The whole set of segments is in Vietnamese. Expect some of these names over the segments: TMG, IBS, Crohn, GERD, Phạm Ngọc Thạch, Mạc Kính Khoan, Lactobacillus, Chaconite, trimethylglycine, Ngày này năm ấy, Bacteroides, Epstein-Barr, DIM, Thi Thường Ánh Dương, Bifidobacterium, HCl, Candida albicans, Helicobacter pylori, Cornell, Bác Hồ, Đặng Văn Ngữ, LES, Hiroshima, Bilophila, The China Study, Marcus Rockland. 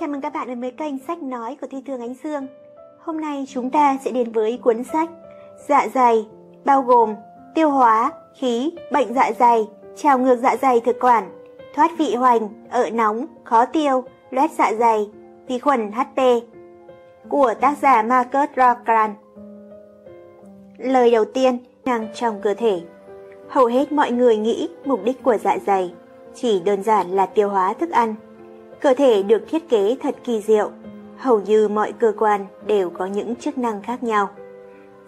Chào mừng các bạn đến với kênh Sách Nói của Thi Thường Ánh Dương. Hôm nay chúng ta sẽ đến với cuốn sách Dạ dày, bao gồm tiêu hóa, khí, bệnh dạ dày, trào ngược dạ dày thực quản, thoát vị hoành, ở nóng, khó tiêu, loét dạ dày, vi khuẩn HP của tác giả Marcus Rockland. Lời đầu tiên, năng trong cơ thể. Hầu hết mọi người nghĩ mục đích của dạ dày chỉ đơn giản là tiêu hóa thức ăn. Cơ thể được thiết kế thật kỳ diệu, hầu như mọi cơ quan đều có những chức năng khác nhau.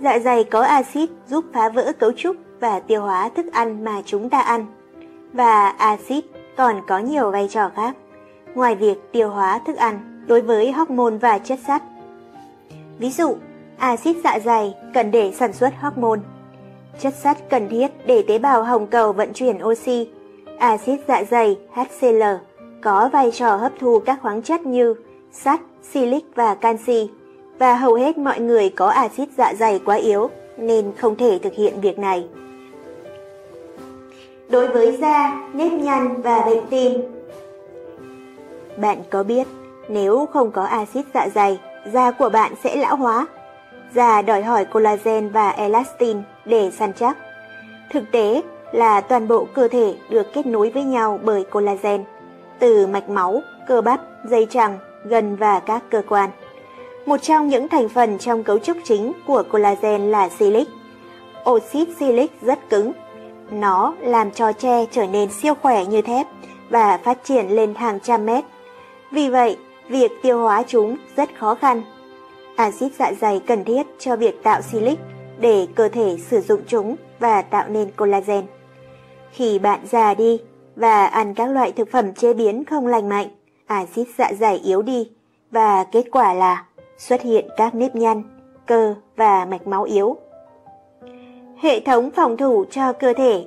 Dạ dày có axit giúp phá vỡ cấu trúc và tiêu hóa thức ăn mà chúng ta ăn. Và axit còn có nhiều vai trò khác, ngoài việc tiêu hóa thức ăn đối với hormone và chất sắt. Ví dụ, axit dạ dày cần để sản xuất hormone. Chất sắt cần thiết để tế bào hồng cầu vận chuyển oxy. Axit dạ dày HCl có vai trò hấp thu các khoáng chất như sắt, silic và canxi. Và hầu hết mọi người có axit dạ dày quá yếu nên không thể thực hiện việc này. Đối với da, nếp nhăn và bệnh tim, bạn có biết nếu không có axit dạ dày, da của bạn sẽ lão hóa? Da đòi hỏi collagen và elastin để săn chắc. Thực tế là toàn bộ cơ thể được kết nối với nhau bởi collagen, từ mạch máu, cơ bắp, dây chằng, gân và các cơ quan. Một trong những thành phần trong cấu trúc chính của collagen là silic. Oxit silic rất cứng. Nó làm cho tre trở nên siêu khỏe như thép và phát triển lên hàng trăm mét. Vì vậy, việc tiêu hóa chúng rất khó khăn. Axit dạ dày cần thiết cho việc tạo silic để cơ thể sử dụng chúng và tạo nên collagen. Khi bạn già đi và ăn các loại thực phẩm chế biến không lành mạnh, axit dạ dày yếu đi và kết quả là xuất hiện các nếp nhăn, cơ và mạch máu yếu. Hệ thống phòng thủ cho cơ thể.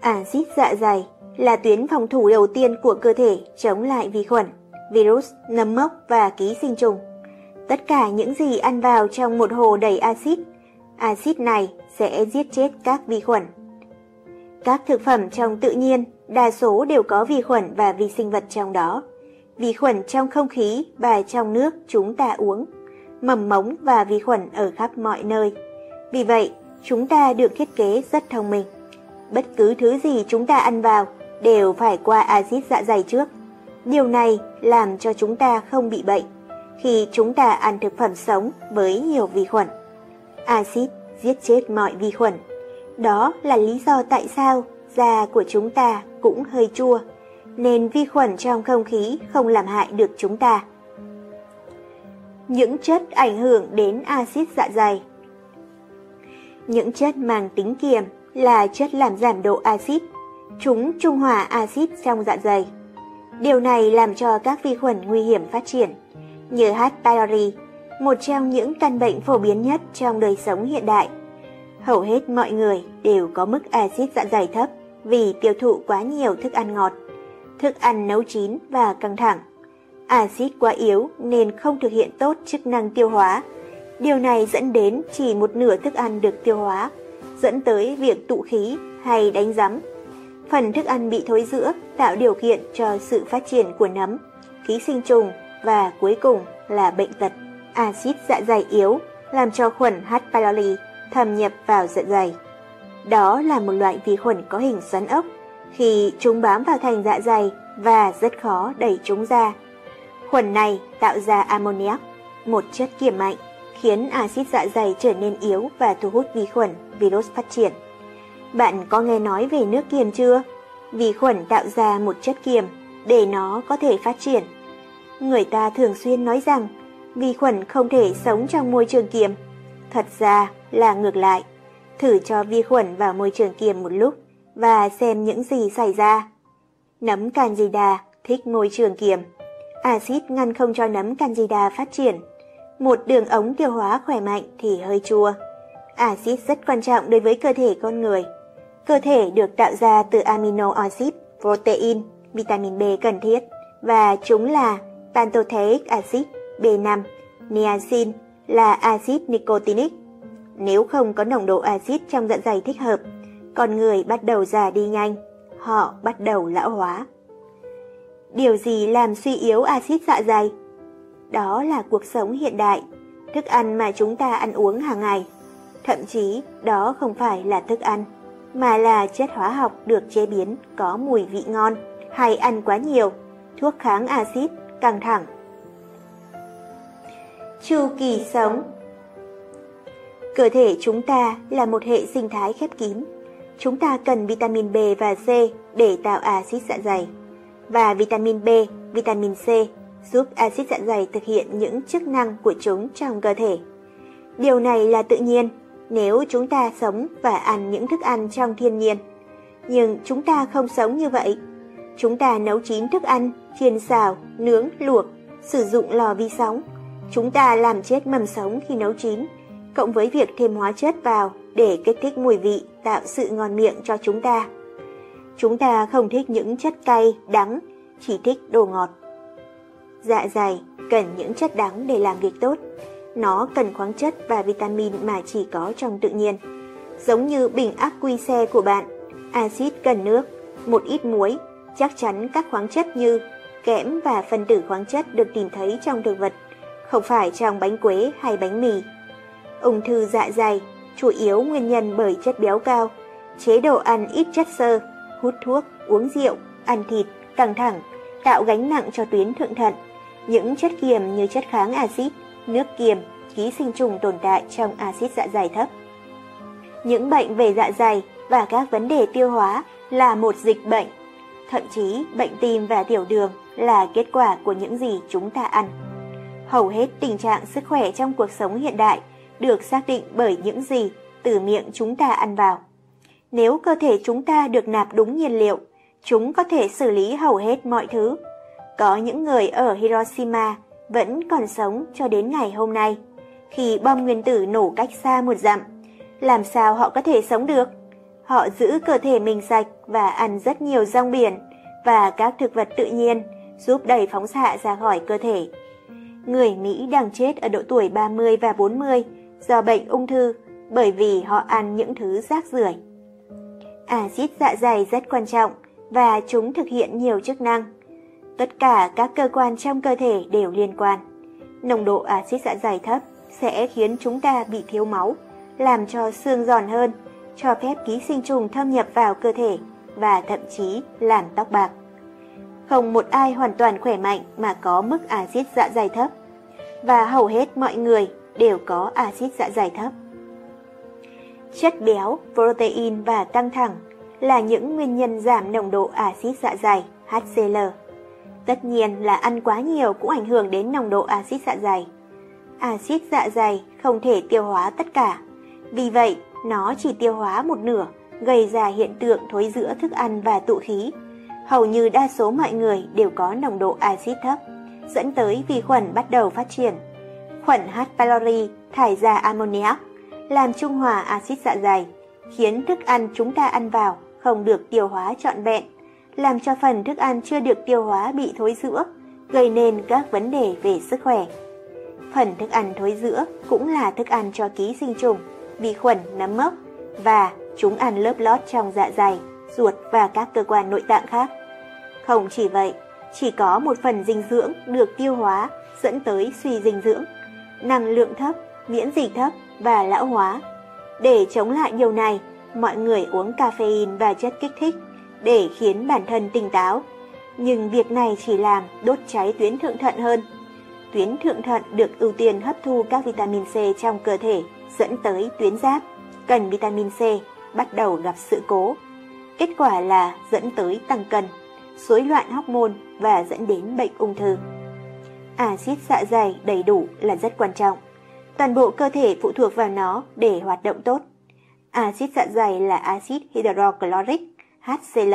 Axit dạ dày là tuyến phòng thủ đầu tiên của cơ thể chống lại vi khuẩn, virus, nấm mốc và ký sinh trùng. Tất cả những gì ăn vào trong một hồ đầy axit, axit này sẽ giết chết các vi khuẩn. Các thực phẩm trong tự nhiên đa số đều có vi khuẩn và vi sinh vật trong đó. Vi khuẩn trong không khí và trong nước chúng ta uống, mầm mống và vi khuẩn ở khắp mọi nơi. Vì vậy, chúng ta được thiết kế rất thông minh. Bất cứ thứ gì chúng ta ăn vào đều phải qua axit dạ dày trước. Điều này làm cho chúng ta không bị bệnh khi chúng ta ăn thực phẩm sống với nhiều vi khuẩn. Axit giết chết mọi vi khuẩn. Đó là lý do tại sao da của chúng ta cũng hơi chua, nên vi khuẩn trong không khí không làm hại được chúng ta. Những chất ảnh hưởng đến axit dạ dày. Những chất mang tính kiềm là chất làm giảm độ axit. Chúng trung hòa axit trong dạ dày. Điều này làm cho các vi khuẩn nguy hiểm phát triển, như H. pylori, một trong những căn bệnh phổ biến nhất trong đời sống hiện đại. Hầu hết mọi người đều có mức axit dạ dày thấp vì tiêu thụ quá nhiều thức ăn ngọt, thức ăn nấu chín và căng thẳng. Axit quá yếu nên không thực hiện tốt chức năng tiêu hóa. Điều này dẫn đến chỉ một nửa thức ăn được tiêu hóa, dẫn tới việc tụ khí hay đánh rắm. Phần thức ăn bị thối rữa tạo điều kiện cho sự phát triển của nấm, ký sinh trùng và cuối cùng là bệnh tật. Axit dạ dày yếu làm cho khuẩn H. pylori thâm nhập vào dạ dày. Đó là một loại vi khuẩn có hình xoắn ốc. Khi chúng bám vào thành dạ dày và rất khó đẩy chúng ra. Khuẩn này tạo ra amoniac, một chất kiềm mạnh, khiến axit dạ dày trở nên yếu và thu hút vi khuẩn, virus phát triển. Bạn có nghe nói về nước kiềm chưa? Vi khuẩn tạo ra một chất kiềm để nó có thể phát triển. Người ta thường xuyên nói rằng vi khuẩn không thể sống trong môi trường kiềm. Thật ra là ngược lại, thử cho vi khuẩn vào môi trường kiềm một lúc và xem những gì xảy ra. Nấm Candida thích môi trường kiềm. Axit ngăn không cho nấm Candida phát triển. Một đường ống tiêu hóa khỏe mạnh thì hơi chua. Axit rất quan trọng đối với cơ thể con người. Cơ thể được tạo ra từ amino acid, protein, vitamin B cần thiết và chúng là pantotheic acid B5, niacin là axit nicotinic, nếu không có nồng độ axit trong dạ dày thích hợp, con người bắt đầu già đi nhanh, họ bắt đầu lão hóa. Điều gì làm suy yếu axit dạ dày? Đó là cuộc sống hiện đại, thức ăn mà chúng ta ăn uống hàng ngày. Thậm chí đó không phải là thức ăn, mà là chất hóa học được chế biến có mùi vị ngon, hay ăn quá nhiều, thuốc kháng axit, căng thẳng. Chu kỳ sống. Cơ thể chúng ta là một hệ sinh thái khép kín. Chúng ta cần vitamin B và C để tạo axit dạ dày. Và vitamin B, vitamin C giúp axit dạ dày thực hiện những chức năng của chúng trong cơ thể. Điều này là tự nhiên nếu chúng ta sống và ăn những thức ăn trong thiên nhiên. Nhưng chúng ta không sống như vậy. Chúng ta nấu chín thức ăn, chiên xào, nướng, luộc, sử dụng lò vi sóng. Chúng ta làm chết mầm sống khi nấu chín, cộng với việc thêm hóa chất vào để kích thích mùi vị, tạo sự ngon miệng cho chúng ta. Chúng ta không thích những chất cay, đắng, chỉ thích đồ ngọt. Dạ dày cần những chất đắng để làm việc tốt. Nó cần khoáng chất và vitamin mà chỉ có trong tự nhiên. Giống như bình ắc quy xe của bạn, axit cần nước, một ít muối, chắc chắn các khoáng chất như kẽm và phân tử khoáng chất được tìm thấy trong thực vật, không phải trong bánh quế hay bánh mì. Ung thư dạ dày chủ yếu nguyên nhân bởi chất béo cao, chế độ ăn ít chất xơ, hút thuốc, uống rượu, ăn thịt, căng thẳng, tạo gánh nặng cho tuyến thượng thận. Những chất kiềm như chất kháng axit, nước kiềm, ký sinh trùng tồn tại trong axit dạ dày thấp. Những bệnh về dạ dày và các vấn đề tiêu hóa là một dịch bệnh. Thậm chí bệnh tim và tiểu đường là kết quả của những gì chúng ta ăn. Hầu hết tình trạng sức khỏe trong cuộc sống hiện đại được xác định bởi những gì từ miệng chúng ta ăn vào. Nếu cơ thể chúng ta được nạp đúng nhiên liệu, chúng có thể xử lý hầu hết mọi thứ. Có những người ở Hiroshima vẫn còn sống cho đến ngày hôm nay, khi bom nguyên tử nổ cách xa 1 dặm. Làm sao họ có thể sống được? Họ giữ cơ thể mình sạch và ăn rất nhiều rong biển và các thực vật tự nhiên, giúp đẩy phóng xạ ra khỏi cơ thể. Người Mỹ đang chết ở độ tuổi 30 và 40 do bệnh ung thư bởi vì họ ăn những thứ rác rưởi. Axit dạ dày rất quan trọng và chúng thực hiện nhiều chức năng. Tất cả các cơ quan trong cơ thể đều liên quan. Nồng độ axit dạ dày thấp sẽ khiến chúng ta bị thiếu máu, làm cho xương giòn hơn, cho phép ký sinh trùng thâm nhập vào cơ thể và thậm chí làm tóc bạc. Không một ai hoàn toàn khỏe mạnh mà có mức axit dạ dày thấp, và hầu hết mọi người đều có axit dạ dày thấp. Chất béo, protein và căng thẳng là những nguyên nhân giảm nồng độ axit dạ dày HCl. Tất nhiên là ăn quá nhiều cũng ảnh hưởng đến nồng độ axit dạ dày. Axit dạ dày không thể tiêu hóa tất cả, vì vậy nó chỉ tiêu hóa một nửa, gây ra hiện tượng thối rữa thức ăn và tụ khí. Hầu như đa số mọi người đều có nồng độ axit thấp, dẫn tới vi khuẩn bắt đầu phát triển. Khuẩn H. pylori thải ra ammoniac, làm trung hòa axit dạ dày, khiến thức ăn chúng ta ăn vào không được tiêu hóa trọn vẹn, làm cho phần thức ăn chưa được tiêu hóa bị thối rữa, gây nên các vấn đề về sức khỏe. Phần thức ăn thối rữa cũng là thức ăn cho ký sinh trùng, vi khuẩn, nấm mốc, và chúng ăn lớp lót trong dạ dày, ruột và các cơ quan nội tạng khác. Không chỉ vậy, chỉ có một phần dinh dưỡng được tiêu hóa, dẫn tới suy dinh dưỡng, năng lượng thấp, miễn dịch thấp và lão hóa. Để chống lại điều này, mọi người uống caffeine và chất kích thích để khiến bản thân tỉnh táo. Nhưng việc này chỉ làm đốt cháy tuyến thượng thận hơn. Tuyến thượng thận được ưu tiên hấp thu các vitamin C trong cơ thể, dẫn tới tuyến giáp cần vitamin C bắt đầu gặp sự cố. Kết quả là dẫn tới tăng cân, rối loạn hormone và dẫn đến bệnh ung thư. Axit dạ dày đầy đủ là rất quan trọng. Toàn bộ cơ thể phụ thuộc vào nó để hoạt động tốt. Axit dạ dày là axit hydrochloric HCl.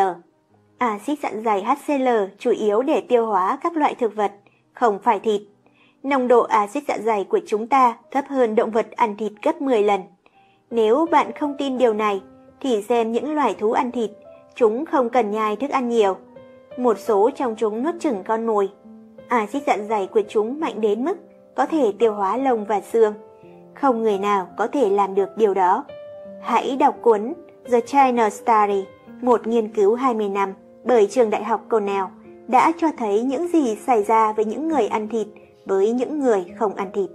Axit dạ dày HCl chủ yếu để tiêu hóa các loại thực vật, không phải thịt. Nồng độ axit dạ dày của chúng ta thấp hơn động vật ăn thịt gấp 10 lần. Nếu bạn không tin điều này, thì xem những loài thú ăn thịt, chúng không cần nhai thức ăn nhiều. Một số trong chúng nuốt chửng con mồi. Axit dạ dày của chúng mạnh đến mức có thể tiêu hóa lông và xương. Không người nào có thể làm được điều đó. Hãy đọc cuốn The China Study, một nghiên cứu 20 năm bởi trường đại học Cornell đã cho thấy những gì xảy ra với những người ăn thịt với những người không ăn thịt.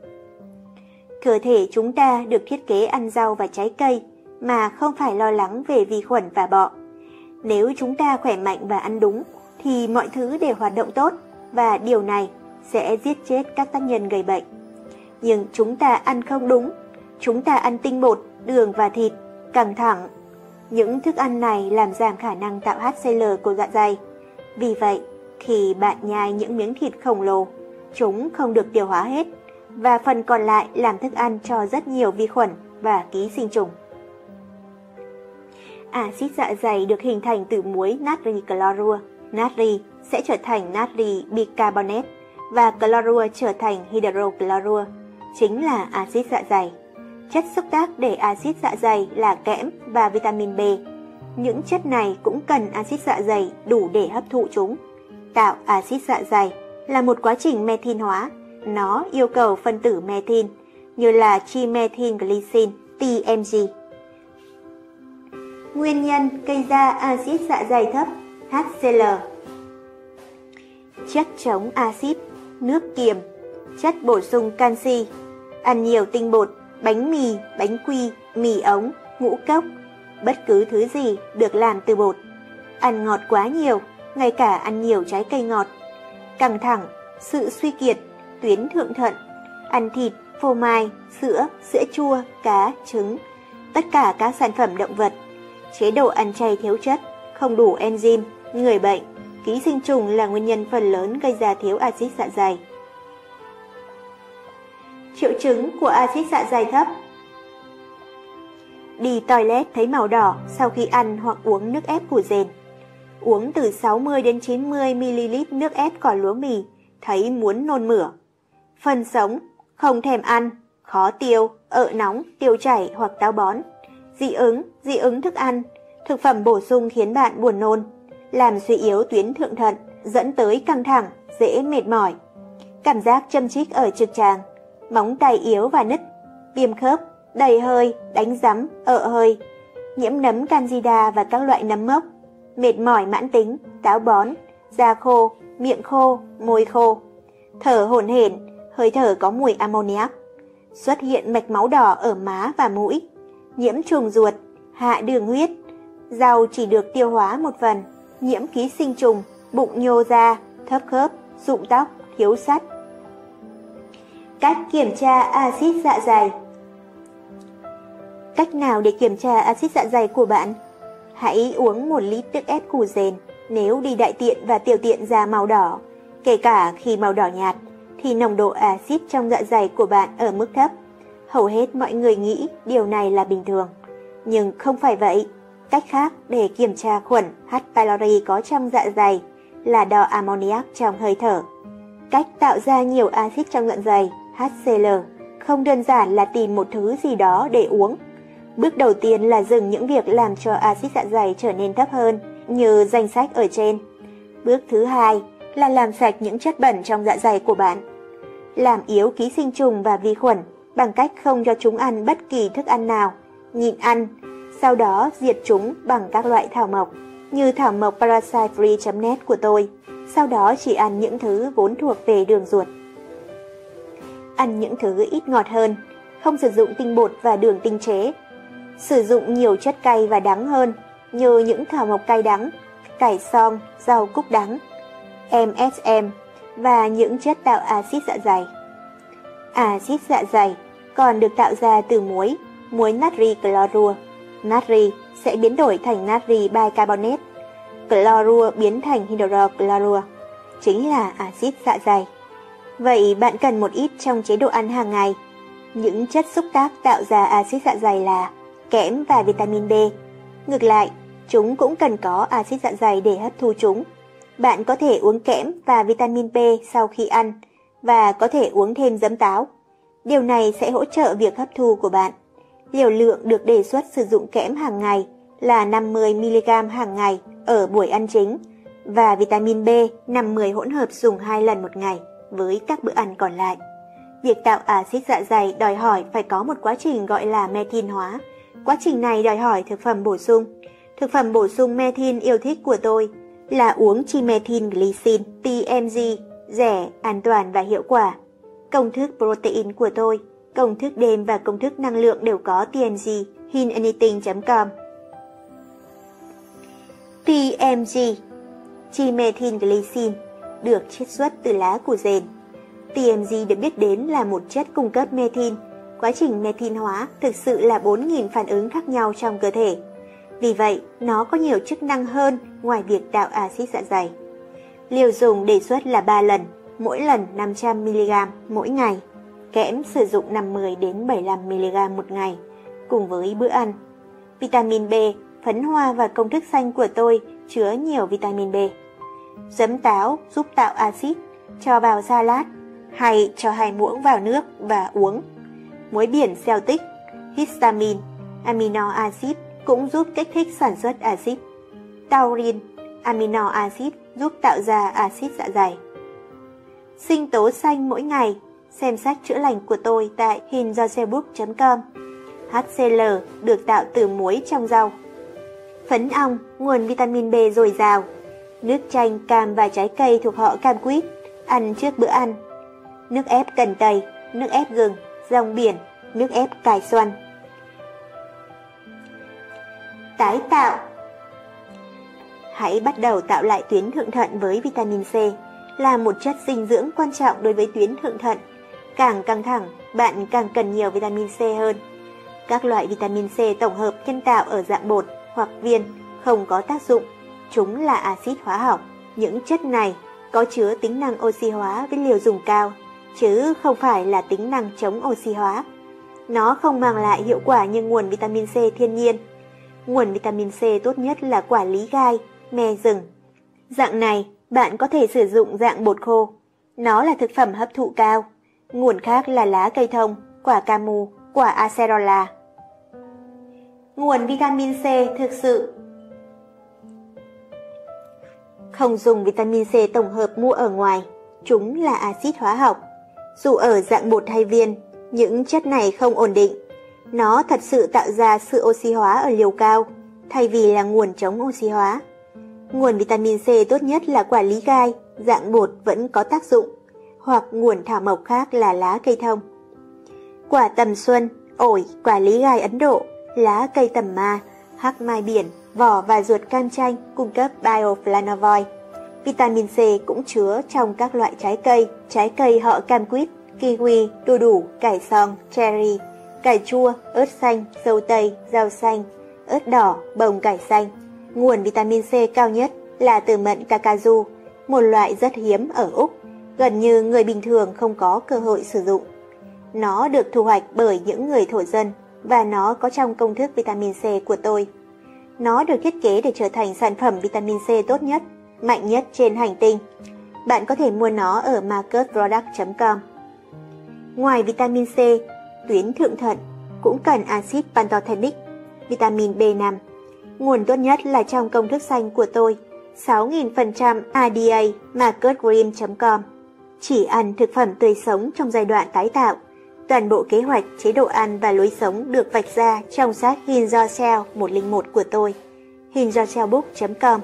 Cơ thể chúng ta được thiết kế ăn rau và trái cây mà không phải lo lắng về vi khuẩn và bọ. Nếu chúng ta khỏe mạnh và ăn đúng thì mọi thứ đều hoạt động tốt và điều này sẽ giết chết các tác nhân gây bệnh. Nhưng chúng ta ăn không đúng, chúng ta ăn tinh bột, đường và thịt, căng thẳng. Những thức ăn này làm giảm khả năng tạo HCl của dạ dày. Vì vậy, khi bạn nhai những miếng thịt khổng lồ, chúng không được tiêu hóa hết và phần còn lại làm thức ăn cho rất nhiều vi khuẩn và ký sinh trùng. Axit dạ dày được hình thành từ muối natri clorua. Natri sẽ trở thành natri bicarbonate và clorua trở thành hydroclorua, chính là axit dạ dày. Chất xúc tác để axit dạ dày là kẽm và vitamin B. Những chất này cũng cần axit dạ dày đủ để hấp thụ chúng. Tạo axit dạ dày là một quá trình methin hóa. Nó yêu cầu phân tử methin như là trimethylglycine (TMG). Nguyên nhân gây ra axit dạ dày thấp HCl. Chất chống axit, nước kiềm, chất bổ sung canxi, ăn nhiều tinh bột, bánh mì, bánh quy, mì ống, ngũ cốc, bất cứ thứ gì được làm từ bột. Ăn ngọt quá nhiều, ngay cả ăn nhiều trái cây ngọt. Căng thẳng, sự suy kiệt, tuyến thượng thận, ăn thịt, phô mai, sữa, sữa chua, cá, trứng, tất cả các sản phẩm động vật. Chế độ ăn chay thiếu chất, không đủ enzyme, người bệnh, ký sinh trùng là nguyên nhân phần lớn gây ra thiếu axit dạ dày. Triệu chứng của axit dạ dày thấp. Đi toilet thấy màu đỏ sau khi ăn hoặc uống nước ép củ dền. Uống từ 60 đến 90 ml nước ép cỏ lúa mì, thấy muốn nôn mửa. Phần sống, không thèm ăn, khó tiêu, ợ nóng, tiêu chảy hoặc táo bón. Dị ứng thức ăn, thực phẩm bổ sung khiến bạn buồn nôn, làm suy yếu tuyến thượng thận, dẫn tới căng thẳng, dễ mệt mỏi. Cảm giác châm chích ở trực tràng, móng tay yếu và nứt, viêm khớp, đầy hơi, đánh rắm, ợ hơi, nhiễm nấm Candida và các loại nấm mốc, mệt mỏi mãn tính, táo bón, da khô, miệng khô, môi khô, thở hổn hển, hơi thở có mùi amoniac, xuất hiện mạch máu đỏ ở má và mũi, nhiễm trùng ruột, hạ đường huyết, rau chỉ được tiêu hóa một phần, nhiễm ký sinh trùng, bụng nhô ra, thấp khớp, rụng tóc, thiếu sắt. Cách kiểm tra axit dạ dày. Cách nào để kiểm tra axit dạ dày của bạn? Hãy uống 1 lít nước ép củ dền nếu đi đại tiện và tiểu tiện ra màu đỏ. Kể cả khi màu đỏ nhạt thì nồng độ axit trong dạ dày của bạn ở mức thấp. Hầu hết mọi người nghĩ điều này là bình thường, nhưng không phải vậy. Cách khác để kiểm tra khuẩn H. pylori có trong dạ dày là đo amoniac trong hơi thở. Cách tạo ra nhiều axit trong dạ dày HCl không đơn giản là tìm một thứ gì đó để uống. Bước đầu tiên là dừng những việc làm cho axit dạ dày trở nên thấp hơn như danh sách ở trên. Bước thứ hai là làm sạch những chất bẩn trong dạ dày của bạn. Làm yếu ký sinh trùng và vi khuẩn bằng cách không cho chúng ăn bất kỳ thức ăn nào, nhịn ăn, sau đó diệt chúng bằng các loại thảo mộc như thảo mộc parasitefree.net của tôi. Sau đó chỉ ăn những thứ vốn thuộc về đường ruột. Ăn những thứ ít ngọt hơn, không sử dụng tinh bột và đường tinh chế. Sử dụng nhiều chất cay và đắng hơn như những thảo mộc cay đắng, cải som, rau cúc đắng, MSM và những chất tạo axit dạ dày. Axit dạ dày còn được tạo ra từ muối, muối natri clorua. Natri sẽ biến đổi thành natri bicarbonate. Clorua biến thành hydroclorua, chính là axit dạ dày. Vậy bạn cần một ít trong chế độ ăn hàng ngày. Những chất xúc tác tạo ra axit dạ dày là kẽm và vitamin B. Ngược lại, chúng cũng cần có axit dạ dày để hấp thu chúng. Bạn có thể uống kẽm và vitamin B sau khi ăn và có thể uống thêm giấm táo. Điều này sẽ hỗ trợ việc hấp thu của bạn. Liều lượng được đề xuất sử dụng kẽm hàng ngày là 50 mg hàng ngày ở buổi ăn chính và vitamin B 50 hỗn hợp dùng 2 lần một ngày với các bữa ăn còn lại. Việc tạo axit dạ dày đòi hỏi phải có một quá trình gọi là methin hóa. Quá trình này đòi hỏi thực phẩm bổ sung. Thực phẩm bổ sung methin yêu thích của tôi là uống trimethylglycine (TMG), rẻ, an toàn và hiệu quả. Công thức protein của tôi, công thức đêm và công thức năng lượng đều có TMG, hinanything.com. TMG, trimethylglycine, được chiết xuất từ lá của dền. TMG được biết đến là một chất cung cấp methin. Quá trình methin hóa thực sự là 4.000 phản ứng khác nhau trong cơ thể. Vì vậy, nó có nhiều chức năng hơn ngoài việc tạo axit dạ dày. Liều dùng đề xuất là 3 lần, mỗi lần 500mg mỗi ngày. Kẽm sử dụng 50-75mg một ngày, cùng với bữa ăn. Vitamin B, phấn hoa và công thức xanh của tôi chứa nhiều vitamin B. Giấm táo giúp tạo axit, cho vào salad hay cho 2 muỗng vào nước và uống. Muối biển Celtic, histamine, amino acid cũng giúp kích thích sản xuất axit. Taurin, amino acid giúp tạo ra axit dạ dày. Sinh tố xanh mỗi ngày. Xem sách chữa lành của tôi tại hinjosebook.com. HCl được tạo từ muối trong rau. Phấn ong, nguồn vitamin B dồi dào. Nước chanh, cam và trái cây thuộc họ cam quýt, ăn trước bữa ăn. Nước ép cần tây, nước ép gừng, rong biển, nước ép cải xoăn. Tái tạo. Hãy bắt đầu tạo lại tuyến thượng thận với vitamin C, là một chất dinh dưỡng quan trọng đối với tuyến thượng thận. Càng căng thẳng, bạn càng cần nhiều vitamin C hơn. Các loại vitamin C tổng hợp nhân tạo ở dạng bột hoặc viên không có tác dụng. Chúng là axit hóa học. Những chất này có chứa tính năng oxy hóa với liều dùng cao, chứ không phải là tính năng chống oxy hóa. Nó không mang lại hiệu quả như nguồn vitamin C thiên nhiên. Nguồn vitamin C tốt nhất là quả lý gai, me rừng. Dạng này, bạn có thể sử dụng dạng bột khô. Nó là thực phẩm hấp thụ cao. Nguồn khác là lá cây thông, quả camu, quả acerola. Nguồn vitamin C thực sự. Không dùng vitamin C tổng hợp mua ở ngoài. Chúng là axit hóa học. Dù ở dạng bột hay viên, những chất này không ổn định. Nó thật sự tạo ra sự oxy hóa ở liều cao, thay vì là nguồn chống oxy hóa. Nguồn vitamin C tốt nhất là quả lý gai, dạng bột vẫn có tác dụng, hoặc nguồn thảo mộc khác là lá cây thông. Quả tầm xuân, ổi, quả lý gai Ấn Độ, lá cây tầm ma, hắc mai biển, vỏ và ruột cam chanh cung cấp bioflavonoid. Vitamin C cũng chứa trong các loại trái cây họ cam quýt, kiwi, đu đủ, cải xoong, cherry, cải chua, ớt xanh, dâu tây, rau xanh, ớt đỏ, bồng cải xanh. Nguồn vitamin C cao nhất là từ mận cacao, một loại rất hiếm ở Úc, gần như người bình thường không có cơ hội sử dụng. Nó được thu hoạch bởi những người thổ dân và nó có trong công thức vitamin C của tôi. Nó được thiết kế để trở thành sản phẩm vitamin C tốt nhất, mạnh nhất trên hành tinh. Bạn có thể mua nó ở marcusproduct.com. Ngoài vitamin C, tuyến thượng thận cũng cần axit pantothenic, vitamin B5. Nguồn tốt nhất là trong công thức xanh của tôi, 6.000% ADA marcusgream.com. Chỉ ăn thực phẩm tươi sống trong giai đoạn tái tạo. Toàn bộ kế hoạch, chế độ ăn và lối sống được vạch ra trong sách Hinjosel 101 của tôi, hinjoselbook.com.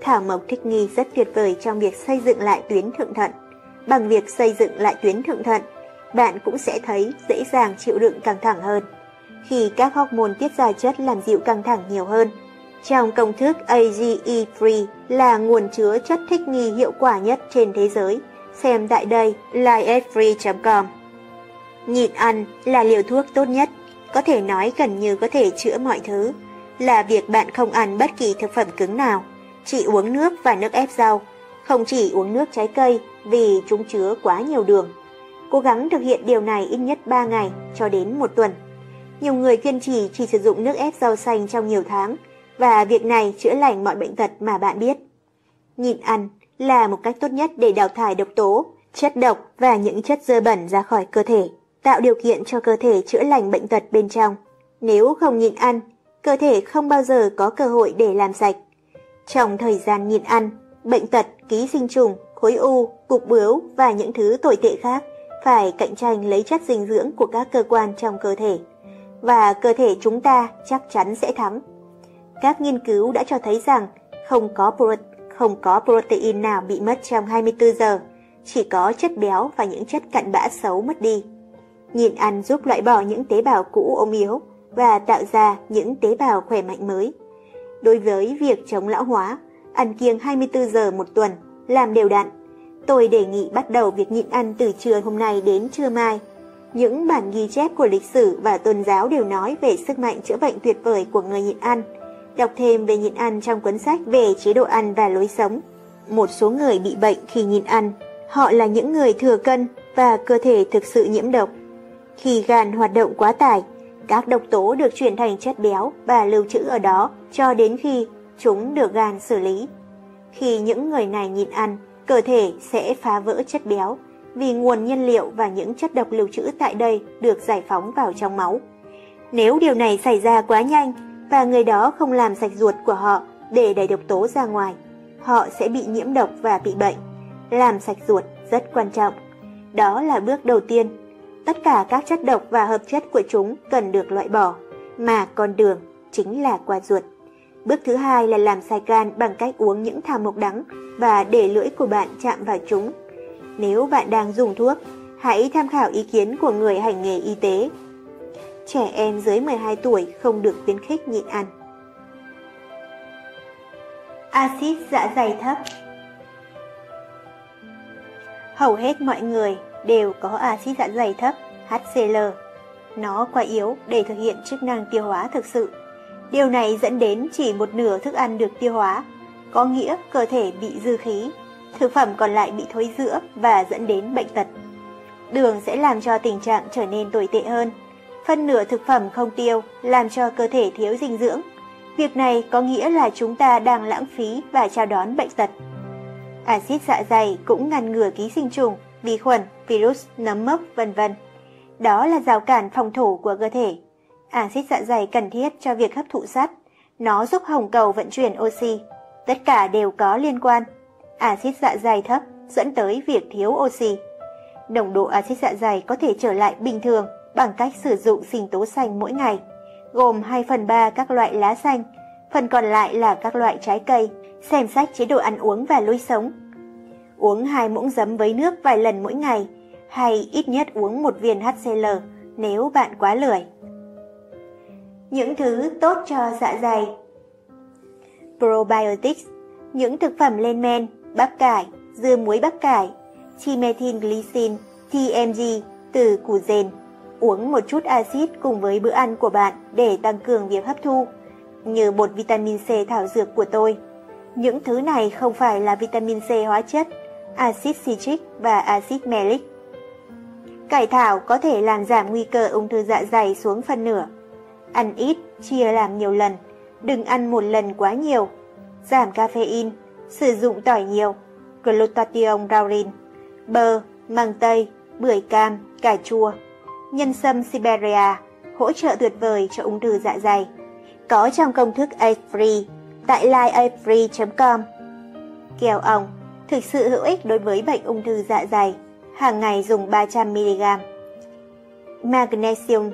Thảo mộc thích nghi rất tuyệt vời trong việc xây dựng lại tuyến thượng thận. Bằng việc xây dựng lại tuyến thượng thận, bạn cũng sẽ thấy dễ dàng chịu đựng căng thẳng hơn, khi các hormone tiết ra chất làm dịu căng thẳng nhiều hơn. Trong công thức AGE3 là nguồn chứa chất thích nghi hiệu quả nhất trên thế giới. Xem tại đây life3.com. Nhịn ăn là liều thuốc tốt nhất, có thể nói gần như có thể chữa mọi thứ, là việc bạn không ăn bất kỳ thực phẩm cứng nào, chỉ uống nước và nước ép rau, không chỉ uống nước trái cây vì chúng chứa quá nhiều đường. Cố gắng thực hiện điều này ít nhất 3 ngày cho đến 1 tuần. Nhiều người kiên trì chỉ sử dụng nước ép rau xanh trong nhiều tháng, và việc này chữa lành mọi bệnh tật mà bạn biết. Nhịn ăn là một cách tốt nhất để đào thải độc tố, chất độc và những chất dơ bẩn ra khỏi cơ thể, tạo điều kiện cho cơ thể chữa lành bệnh tật bên trong. Nếu không nhịn ăn, cơ thể không bao giờ có cơ hội để làm sạch. Trong thời gian nhịn ăn, bệnh tật, ký sinh trùng, khối u, cục bướu và những thứ tồi tệ khác phải cạnh tranh lấy chất dinh dưỡng của các cơ quan trong cơ thể, và cơ thể chúng ta chắc chắn sẽ thắng. Các nghiên cứu đã cho thấy rằng không có protein nào bị mất trong 24 giờ, chỉ có chất béo và những chất cặn bã xấu mất đi. Nhịn ăn giúp loại bỏ những tế bào cũ ốm yếu và tạo ra những tế bào khỏe mạnh mới. Đối với việc chống lão hóa, ăn kiêng 24 giờ một tuần, làm đều đặn. Tôi đề nghị bắt đầu việc nhịn ăn từ trưa hôm nay đến trưa mai. Những bản ghi chép của lịch sử và tôn giáo đều nói về sức mạnh chữa bệnh tuyệt vời của người nhịn ăn. Đọc thêm về nhịn ăn trong cuốn sách về chế độ ăn và lối sống. Một số người bị bệnh khi nhịn ăn. Họ là những người thừa cân và cơ thể thực sự nhiễm độc. Khi gan hoạt động quá tải, các độc tố được chuyển thành chất béo và lưu trữ ở đó cho đến khi chúng được gan xử lý. Khi những người này nhịn ăn, cơ thể sẽ phá vỡ chất béo vì nguồn nhiên liệu và những chất độc lưu trữ tại đây được giải phóng vào trong máu. Nếu điều này xảy ra quá nhanh và người đó không làm sạch ruột của họ để đẩy độc tố ra ngoài, họ sẽ bị nhiễm độc và bị bệnh. Làm sạch ruột rất quan trọng. Đó là bước đầu tiên. Tất cả các chất độc và hợp chất của chúng cần được loại bỏ, mà con đường chính là qua ruột. Bước thứ hai là làm sạch gan bằng cách uống những thảo mộc đắng và để lưỡi của bạn chạm vào chúng. Nếu bạn đang dùng thuốc, hãy tham khảo ý kiến của người hành nghề y tế. Trẻ em dưới 12 tuổi không được khuyến khích nhịn ăn. Axit dạ dày thấp. Hầu hết mọi người đều có axit dạ dày thấp, HCL. Nó quá yếu để thực hiện chức năng tiêu hóa thực sự. Điều này dẫn đến chỉ một nửa thức ăn được tiêu hóa, có nghĩa cơ thể bị dư khí, thực phẩm còn lại bị thối rữa và dẫn đến bệnh tật. Đường sẽ làm cho tình trạng trở nên tồi tệ hơn. Phân nửa thực phẩm không tiêu làm cho cơ thể thiếu dinh dưỡng. Việc này có nghĩa là chúng ta đang lãng phí và chào đón bệnh tật. Axit dạ dày cũng ngăn ngừa ký sinh trùng, vi khuẩn, virus, nấm mốc, v.v. Đó là rào cản phòng thủ của cơ thể. Axit dạ dày cần thiết cho việc hấp thụ sắt. Nó giúp hồng cầu vận chuyển oxy. Tất cả đều có liên quan. Axit dạ dày thấp dẫn tới việc thiếu oxy. Nồng độ axit dạ dày có thể trở lại bình thường bằng cách sử dụng sinh tố xanh mỗi ngày, gồm 2/3 các loại lá xanh, phần còn lại là các loại trái cây. Xem sách chế độ ăn uống và lối sống. Uống 2 muỗng giấm với nước vài lần mỗi ngày, hay ít nhất uống 1 viên HCL nếu bạn quá lười. Những thứ tốt cho dạ dày. Probiotics, những thực phẩm lên men, bắp cải, dưa muối bắp cải, trimethylglycine, TMG từ củ dền. Uống một chút axit cùng với bữa ăn của bạn để tăng cường việc hấp thu, như bột vitamin C thảo dược của tôi. Những thứ này không phải là vitamin C hóa chất, axit citric và axit malic. Cải thảo có thể làm giảm nguy cơ ung thư dạ dày xuống phân nửa. Ăn ít, chia làm nhiều lần, đừng ăn một lần quá nhiều. Giảm caffeine, sử dụng tỏi nhiều, glutathione raurin, bơ, măng tây, bưởi cam, cà chua, nhân sâm Siberia, hỗ trợ tuyệt vời cho ung thư dạ dày. Có trong công thức A-free tại liveafree.com. Keo ong thực sự hữu ích đối với bệnh ung thư dạ dày. Hàng ngày dùng 300 mg. Magnesium,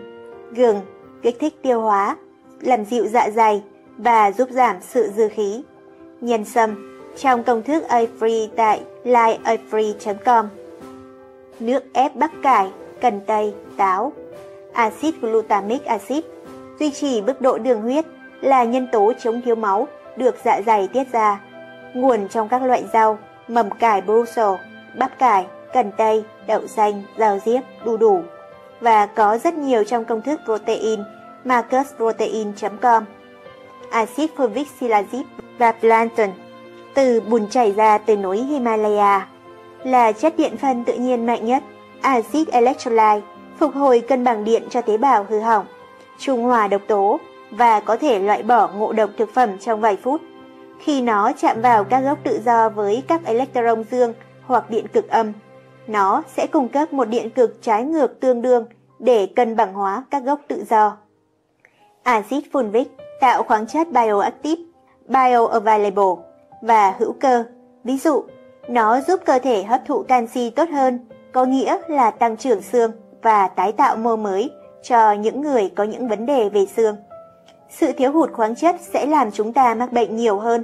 gừng, kích thích tiêu hóa, làm dịu dạ dày và giúp giảm sự dư khí. Nhân sâm trong công thức A-free tại liveafree.com. Nước ép bắp cải, cần tây, táo. Acid glutamic acid duy trì mức độ đường huyết, là nhân tố chống thiếu máu được dạ dày tiết ra. Nguồn trong các loại rau, mầm cải Brussels, bắp cải, cần tây, đậu xanh, rau diếp, đu đủ. Và có rất nhiều trong công thức protein marcusprotein.com. Acid fulvic silagic và plantain từ bùn chảy ra từ núi Himalaya là chất điện phân tự nhiên mạnh nhất. Acid electrolyte phục hồi cân bằng điện cho tế bào hư hỏng, trung hòa độc tố và có thể loại bỏ ngộ độc thực phẩm trong vài phút. Khi nó chạm vào các gốc tự do với các electron dương hoặc điện cực âm, nó sẽ cung cấp một điện cực trái ngược tương đương để cân bằng hóa các gốc tự do. Acid fulvic tạo khoáng chất bioactive, bioavailable và hữu cơ. Ví dụ, nó giúp cơ thể hấp thụ canxi tốt hơn có nghĩa là tăng trưởng xương và tái tạo mô mới cho những người có những vấn đề về xương. Sự thiếu hụt khoáng chất sẽ làm chúng ta mắc bệnh nhiều hơn,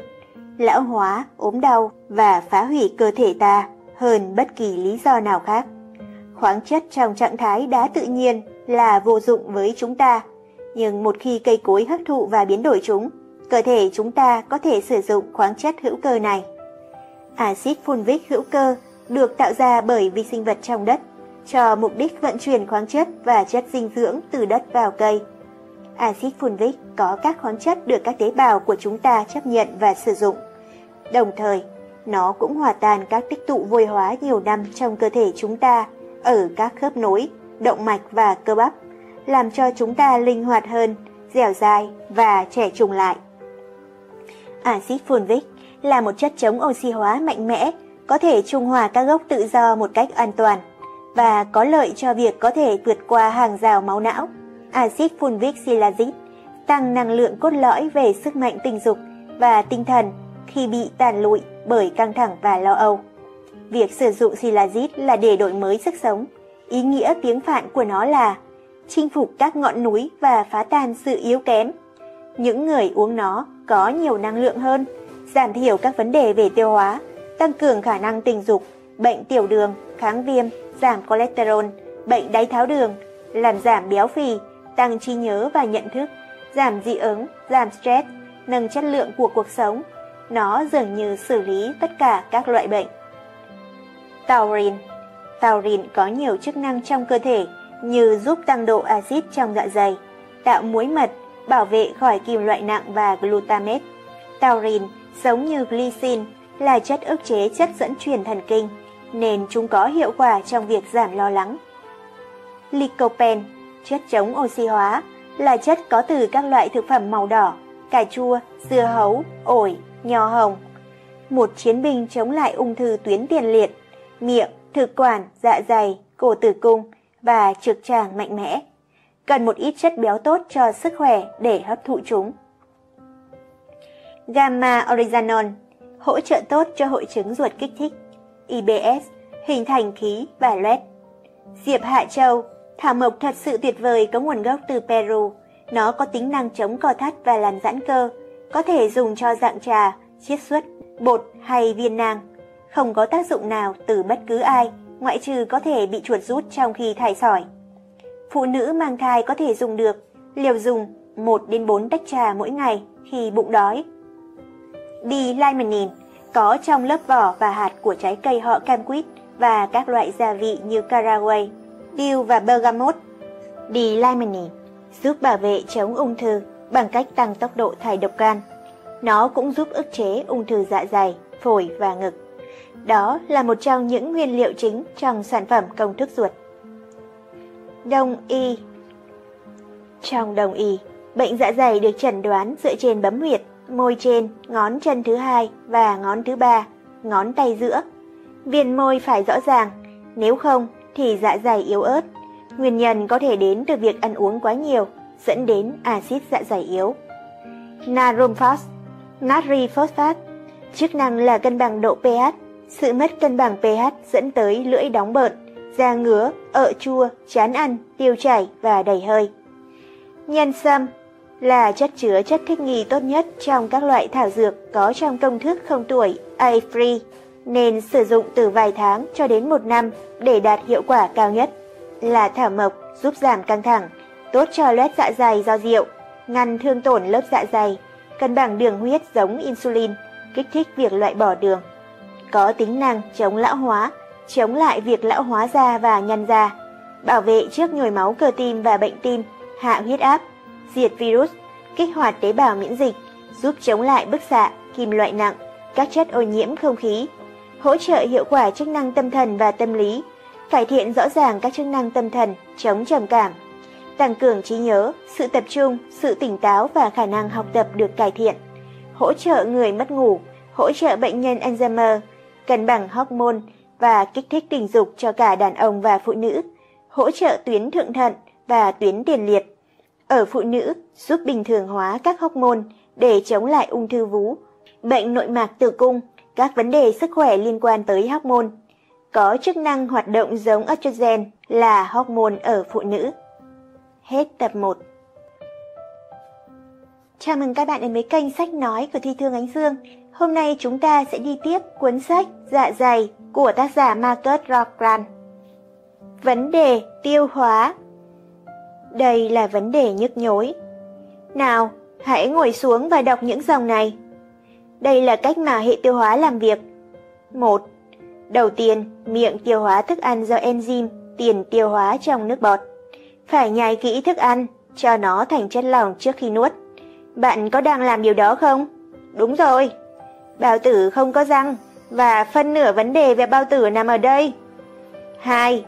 lão hóa, ốm đau và phá hủy cơ thể ta hơn bất kỳ lý do nào khác. Khoáng chất trong trạng thái đá tự nhiên là vô dụng với chúng ta, nhưng một khi cây cối hấp thụ và biến đổi chúng, cơ thể chúng ta có thể sử dụng khoáng chất hữu cơ này. Axit fulvic hữu cơ được tạo ra bởi vi sinh vật trong đất cho mục đích vận chuyển khoáng chất và chất dinh dưỡng từ đất vào cây. Axit fulvic có các khoáng chất được các tế bào của chúng ta chấp nhận và sử dụng. Đồng thời, nó cũng hòa tan các tích tụ vôi hóa nhiều năm trong cơ thể chúng ta ở các khớp nối, động mạch và cơ bắp, làm cho chúng ta linh hoạt hơn, dẻo dai và trẻ trung lại. Axit fulvic là một chất chống oxy hóa mạnh mẽ, có thể trung hòa các gốc tự do một cách an toàn và có lợi cho việc có thể vượt qua hàng rào máu não. Axit fulvic silazic tăng năng lượng cốt lõi về sức mạnh tình dục và tinh thần khi bị tàn lụi bởi căng thẳng và lo âu. Việc sử dụng silazic là để đổi mới sức sống. Ý nghĩa tiếng Phạn của nó là chinh phục các ngọn núi và phá tan sự yếu kém. Những người uống nó có nhiều năng lượng hơn, giảm thiểu các vấn đề về tiêu hóa, tăng cường khả năng tình dục, bệnh tiểu đường, kháng viêm, giảm cholesterol, bệnh đái tháo đường, làm giảm béo phì, tăng trí nhớ và nhận thức, giảm dị ứng, giảm stress, nâng chất lượng của cuộc sống. Nó dường như xử lý tất cả các loại bệnh. Taurin. Taurin có nhiều chức năng trong cơ thể như giúp tăng độ axit trong dạ dày, tạo muối mật, bảo vệ khỏi kim loại nặng và glutamate. Taurin giống như glycine là chất ức chế chất dẫn truyền thần kinh, nên chúng có hiệu quả trong việc giảm lo lắng. Lycopene, chất chống oxy hóa, là chất có từ các loại thực phẩm màu đỏ, cà chua, dưa hấu, ổi, nho hồng. Một chiến binh chống lại ung thư tuyến tiền liệt, miệng, thực quản, dạ dày, cổ tử cung và trực tràng mạnh mẽ. Cần một ít chất béo tốt cho sức khỏe để hấp thụ chúng. Gamma oryzanol hỗ trợ tốt cho hội chứng ruột kích thích, IBS, hình thành khí và LES. Diệp Hạ Châu, thảo mộc thật sự tuyệt vời có nguồn gốc từ Peru. Nó có tính năng chống co thắt và làm giãn cơ, có thể dùng cho dạng trà, chiết xuất, bột hay viên nang. Không có tác dụng nào từ bất cứ ai, ngoại trừ có thể bị chuột rút trong khi thải sỏi. Phụ nữ mang thai có thể dùng được, liều dùng 1-4 tách trà mỗi ngày khi bụng đói. D-limonene có trong lớp vỏ và hạt của trái cây họ cam quýt và các loại gia vị như caraway, dill và bergamot. D-limonene giúp bảo vệ chống ung thư bằng cách tăng tốc độ thải độc gan. Nó cũng giúp ức chế ung thư dạ dày, phổi và ngực. Đó là một trong những nguyên liệu chính trong sản phẩm công thức ruột. Đông y. Trong đông y, bệnh dạ dày được chẩn đoán dựa trên bấm huyệt, môi trên, ngón chân thứ hai và ngón thứ ba, ngón tay giữa. Viền môi phải rõ ràng, nếu không thì dạ dày yếu ớt. Nguyên nhân có thể đến từ việc ăn uống quá nhiều, dẫn đến axit dạ dày yếu. Natriphosphate, chức năng là cân bằng độ pH. Sự mất cân bằng pH dẫn tới lưỡi đóng bợn, da ngứa, ợ chua, chán ăn, tiêu chảy và đầy hơi. Nhân sâm là chất chứa chất thích nghi tốt nhất trong các loại thảo dược có trong công thức không tuổi A-free, nên sử dụng từ vài tháng cho đến 1 năm để đạt hiệu quả cao nhất. Là thảo mộc giúp giảm căng thẳng, tốt cho loét dạ dày do rượu, ngăn thương tổn lớp dạ dày, cân bằng đường huyết giống insulin, kích thích việc loại bỏ đường. Có tính năng chống lão hóa, chống lại việc lão hóa da và nhăn da, bảo vệ trước nhồi máu cơ tim và bệnh tim, hạ huyết áp, diệt virus, kích hoạt tế bào miễn dịch, giúp chống lại bức xạ, kim loại nặng, các chất ô nhiễm không khí, hỗ trợ hiệu quả chức năng tâm thần và tâm lý, cải thiện rõ ràng các chức năng tâm thần, chống trầm cảm, tăng cường trí nhớ, sự tập trung, sự tỉnh táo và khả năng học tập được cải thiện, hỗ trợ người mất ngủ, hỗ trợ bệnh nhân Alzheimer, cân bằng hormone và kích thích tình dục cho cả đàn ông và phụ nữ, hỗ trợ tuyến thượng thận và tuyến tiền liệt. Ở phụ nữ, giúp bình thường hóa các hormone để chống lại ung thư vú, bệnh nội mạc tử cung, các vấn đề sức khỏe liên quan tới hormone. có chức năng hoạt động giống estrogen là hormone ở phụ nữ. Hết tập 1. Chào mừng các bạn đến với kênh sách nói của Thi Thương Ánh Dương. Hôm nay chúng ta sẽ đi tiếp cuốn sách Dạ dày của tác giả Marcus Rockland. Vấn đề tiêu hóa. Đây là vấn đề nhức nhối. Nào, hãy ngồi xuống và đọc những dòng này. Đây là cách mà hệ tiêu hóa làm việc. 1. Đầu tiên, miệng tiêu hóa thức ăn do enzyme tiền tiêu hóa trong nước bọt. Phải nhai kỹ thức ăn, cho nó thành chất lỏng trước khi nuốt. Bạn có đang làm điều đó không? Đúng rồi. Bào tử không có răng, và phân nửa vấn đề về bào tử nằm ở đây. 2.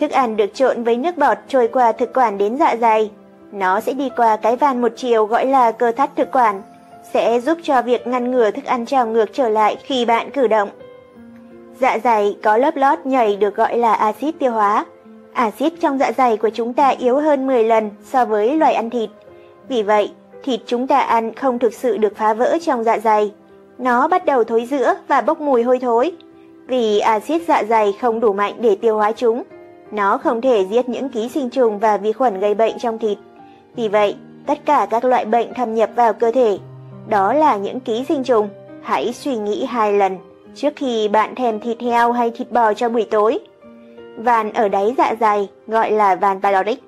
Thức ăn được trộn với nước bọt trôi qua thực quản đến dạ dày. Nó sẽ đi qua cái van một chiều gọi là cơ thắt thực quản, sẽ giúp cho việc ngăn ngừa thức ăn trào ngược trở lại khi bạn cử động. Dạ dày có lớp lót nhầy được gọi là axit tiêu hóa. Axit trong dạ dày của chúng ta yếu hơn 10 lần so với loài ăn thịt. Vì vậy, thịt chúng ta ăn không thực sự được phá vỡ trong dạ dày. Nó bắt đầu thối rữa và bốc mùi hôi thối, vì axit dạ dày không đủ mạnh để tiêu hóa chúng. Nó không thể giết những ký sinh trùng và vi khuẩn gây bệnh trong thịt. Vì vậy, tất cả các loại bệnh thâm nhập vào cơ thể. Đó là những ký sinh trùng. Hãy suy nghĩ 2 lần trước khi bạn thèm thịt heo hay thịt bò cho buổi tối. Van ở đáy dạ dày, gọi là van pyloric,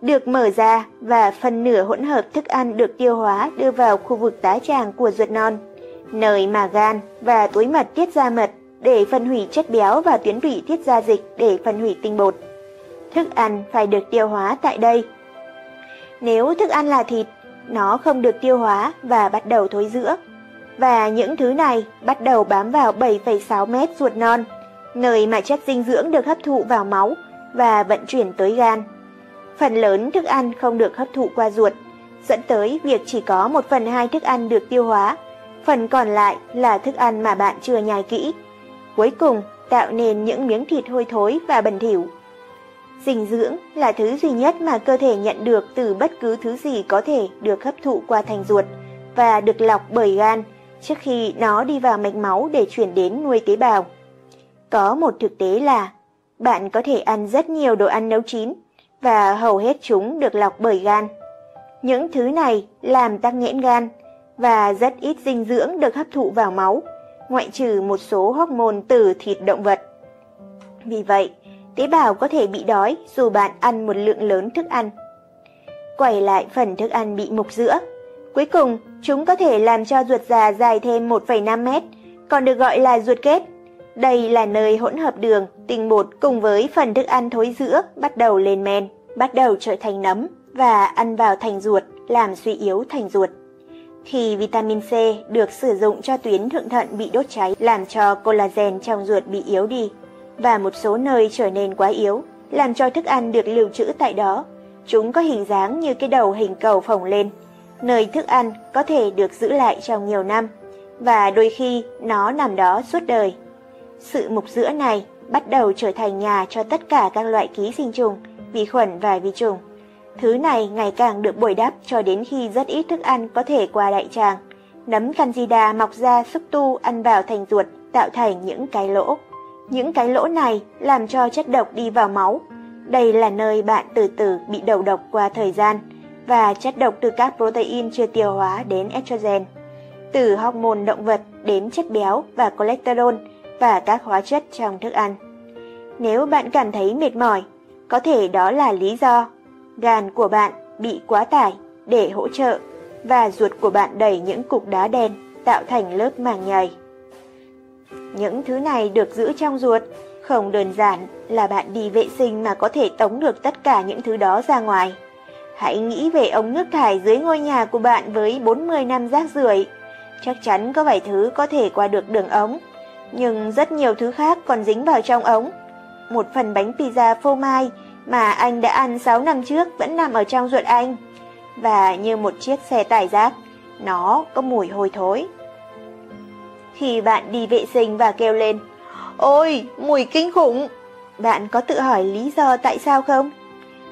được mở ra và phần nửa hỗn hợp thức ăn được tiêu hóa đưa vào khu vực tá tràng của ruột non, nơi mà gan và túi mật tiết ra mật để phân hủy chất béo và tuyến tụy tiết ra dịch để phân hủy tinh bột. Thức ăn phải được tiêu hóa tại đây. Nếu thức ăn là thịt, nó không được tiêu hóa và bắt đầu thối rữa. Và những thứ này bắt đầu bám vào 7,6 mét ruột non, nơi mà chất dinh dưỡng được hấp thụ vào máu và vận chuyển tới gan. Phần lớn thức ăn không được hấp thụ qua ruột, dẫn tới việc chỉ có 1/2 thức ăn được tiêu hóa, phần còn lại là thức ăn mà bạn chưa nhai kỹ. Cuối cùng, tạo nên những miếng thịt hôi thối và bẩn thỉu. Dinh dưỡng là thứ duy nhất mà cơ thể nhận được từ bất cứ thứ gì có thể được hấp thụ qua thành ruột và được lọc bởi gan trước khi nó đi vào mạch máu để chuyển đến nuôi tế bào. Có một thực tế là bạn có thể ăn rất nhiều đồ ăn nấu chín và hầu hết chúng được lọc bởi gan. Những thứ này làm tắc nghẽn gan và rất ít dinh dưỡng được hấp thụ vào máu, ngoại trừ một số hormone từ thịt động vật. Vì vậy, tế bào có thể bị đói dù bạn ăn một lượng lớn thức ăn. Quay lại phần thức ăn bị mục rữa. Cuối cùng, chúng có thể làm cho ruột già dài thêm 1,5 mét, còn được gọi là ruột kết. Đây là nơi hỗn hợp đường, tinh bột cùng với phần thức ăn thối rữa bắt đầu lên men, bắt đầu trở thành nấm và ăn vào thành ruột, làm suy yếu thành ruột. Khi vitamin C được sử dụng cho tuyến thượng thận bị đốt cháy, làm cho collagen trong ruột bị yếu đi, và một số nơi trở nên quá yếu, làm cho thức ăn được lưu trữ tại đó. Chúng có hình dáng như cái đầu hình cầu phồng lên, nơi thức ăn có thể được giữ lại trong nhiều năm, và đôi khi nó nằm đó suốt đời. Sự mục rữa này bắt đầu trở thành nhà cho tất cả các loại ký sinh trùng, vi khuẩn và vi trùng. Thứ này ngày càng được bồi đắp cho đến khi rất ít thức ăn có thể qua đại tràng. Nấm Candida mọc ra xúc tu ăn vào thành ruột, tạo thành những cái lỗ. Những cái lỗ này làm cho chất độc đi vào máu. Đây là nơi bạn từ từ bị đầu độc qua thời gian, và chất độc từ các protein chưa tiêu hóa đến estrogen, từ hormone động vật đến chất béo và cholesterol và các hóa chất trong thức ăn. Nếu bạn cảm thấy mệt mỏi, có thể đó là lý do gan của bạn bị quá tải để hỗ trợ, và ruột của bạn đầy những cục đá đen tạo thành lớp màng nhầy. Những thứ này được giữ trong ruột, không đơn giản là bạn đi vệ sinh mà có thể tống được tất cả những thứ đó ra ngoài. Hãy nghĩ về ống nước thải dưới ngôi nhà của bạn với 40 năm rác rưởi. Chắc chắn có vài thứ có thể qua được đường ống, nhưng rất nhiều thứ khác còn dính vào trong ống. Một phần bánh pizza phô mai mà anh đã ăn 6 năm trước vẫn nằm ở trong ruột anh. Và như một chiếc xe tải rác, nó có mùi hôi thối. Khi bạn đi vệ sinh và kêu lên, "Ôi, mùi kinh khủng!" Bạn có tự hỏi lý do tại sao không?